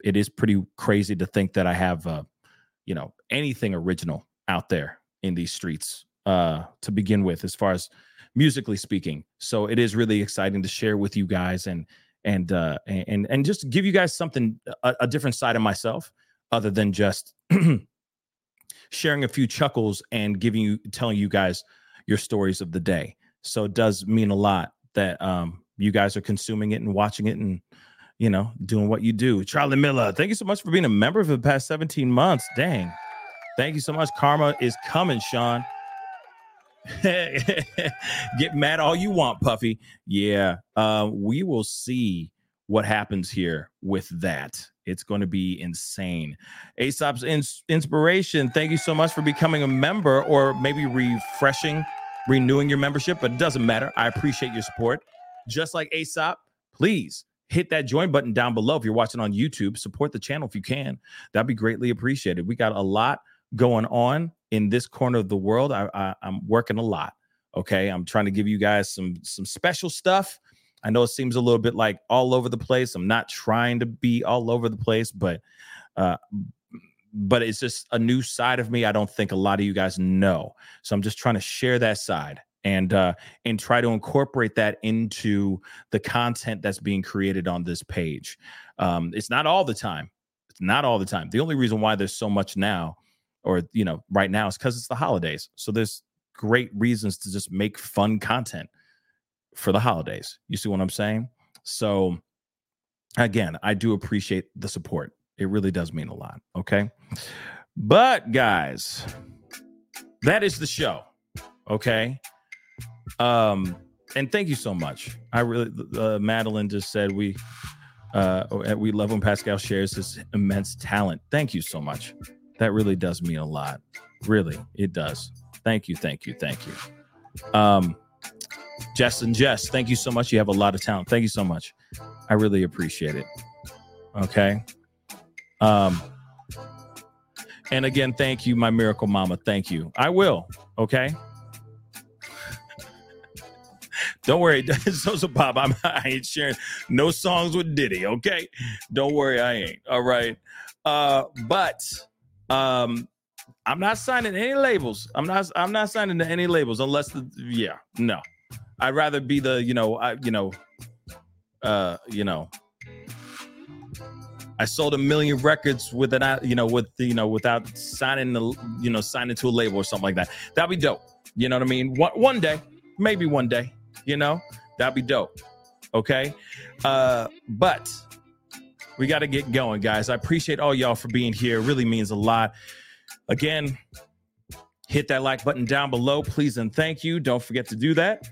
it is pretty crazy to think that I have, you know, anything original out there in these streets to begin with, as far as musically speaking. So it is really exciting to share with you guys and just give you guys something, a different side of myself, other than just sharing a few chuckles and telling you guys your stories of the day. So it does mean a lot that, you guys are consuming it and watching it and, you know, doing what you do. Charlie Miller, thank you so much for being a member for the past 17 months. Dang. Thank you so much. Karma is coming, Sean. Get mad all you want, Puffy. Yeah. We will see what happens here with that. It's going to be insane. Aesop's Inspiration, thank you so much for becoming a member, or maybe renewing your membership, but it doesn't matter. I appreciate your support. Just like Aesop, please hit that join button down below. If you're watching on YouTube, support the channel if you can. That'd be greatly appreciated. We got a lot going on in this corner of the world. I'm working a lot, okay? I'm trying to give you guys some special stuff. I know it seems a little bit like all over the place. I'm not trying to be all over the place, but it's just a new side of me I don't think a lot of you guys know. So I'm just trying to share that side and try to incorporate that into the content that's being created on this page. It's not all the time. It's not all the time. The only reason why there's so much now, or, you know, right now, is because it's the holidays. So there's great reasons to just make fun content for the holidays. You see what I'm saying? So again, I do appreciate the support. It really does mean a lot. Okay. But guys, that is the show. Okay. And thank you so much. I really, Madeline just said we love when Pascal shares his immense talent. Thank you so much. That really does mean a lot. Really, it does. Thank you. Jess, thank you so much. You have a lot of talent. Thank you so much. I really appreciate it. Okay. And again, thank you, my miracle mama. Thank you. I will. Okay. Don't worry. So Bob, I ain't sharing no songs with Diddy. Okay. Don't worry. I ain't. All right. But I'm not signing any labels. I'm not signing to any labels unless. I'd rather be the, I sold 1 million records without signing signing to a label or something like that. That'd be dope. You know what I mean? Maybe one day, that'd be dope. Okay. But we got to get going, guys. I appreciate all y'all for being here. It really means a lot. Again, hit that like button down below, please. And thank you. Don't forget to do that.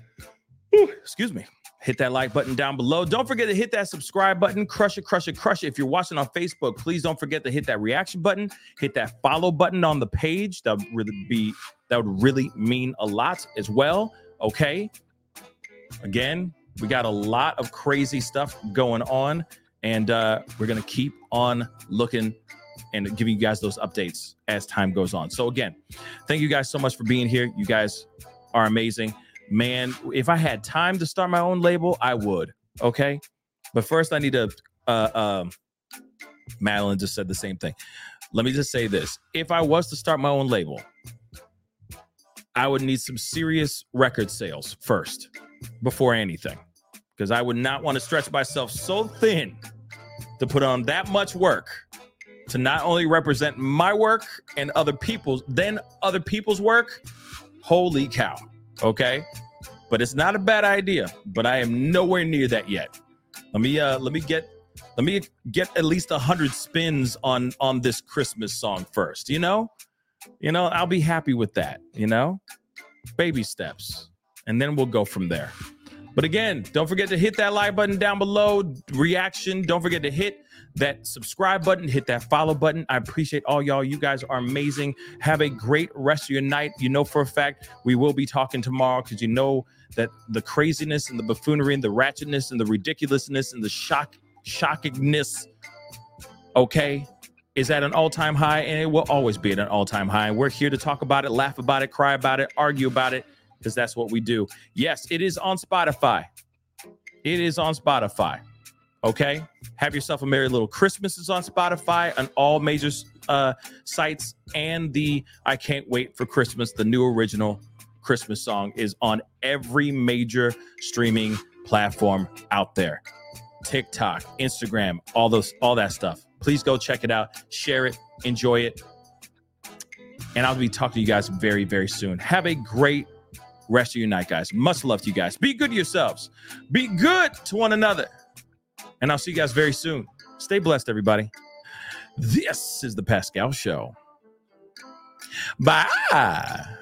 Excuse me. Hit that like button down below. Don't forget to hit that subscribe button. Crush it. If you're watching on Facebook, please don't forget to hit that reaction button. Hit that follow button on the page. That would really mean a lot as well. Okay. Again, we got a lot of crazy stuff going on, and we're going to keep on looking and giving you guys those updates as time goes on. So again, thank you guys so much for being here. You guys are amazing. Man, if I had time to start my own label, I would. Okay. But first I need to, Madeline just said the same thing. Let me just say this. If I was to start my own label, I would need some serious record sales first before anything, because I would not want to stretch myself so thin to put on that much work to not only represent my work and other people's, then other people's work. Holy cow. Okay. But it's not a bad idea, but I am nowhere near that yet. Let me get at least 100 spins on this Christmas song first, you know? You know, I'll be happy with that, you know? Baby steps. And then we'll go from there. But again, don't forget to hit that like button down below, reaction. Don't forget to hit that subscribe button, hit that follow button. I appreciate all y'all. You guys are amazing. Have a great rest of your night. You know for a fact we will be talking tomorrow, because you know that the craziness and the buffoonery and the ratchetness and the ridiculousness and the shockingness, okay, is at an all-time high, and it will always be at an all-time high. We're here to talk about it, laugh about it, cry about it, argue about it, because that's what we do. Yes, it is on Spotify. It is on Spotify. Okay, have yourself a merry little Christmas is on Spotify and all major sites, and the I Can't Wait for Christmas, the new original Christmas song, is on every major streaming platform out there. TikTok, Instagram, all that stuff. Please go check it out, share it, enjoy it, and I'll be talking to you guys very, very soon. Have a great rest of your night, guys. Much love to you guys. Be good to yourselves. Be good to one another. And I'll see you guys very soon. Stay blessed, everybody. This is the Pascal Show. Bye.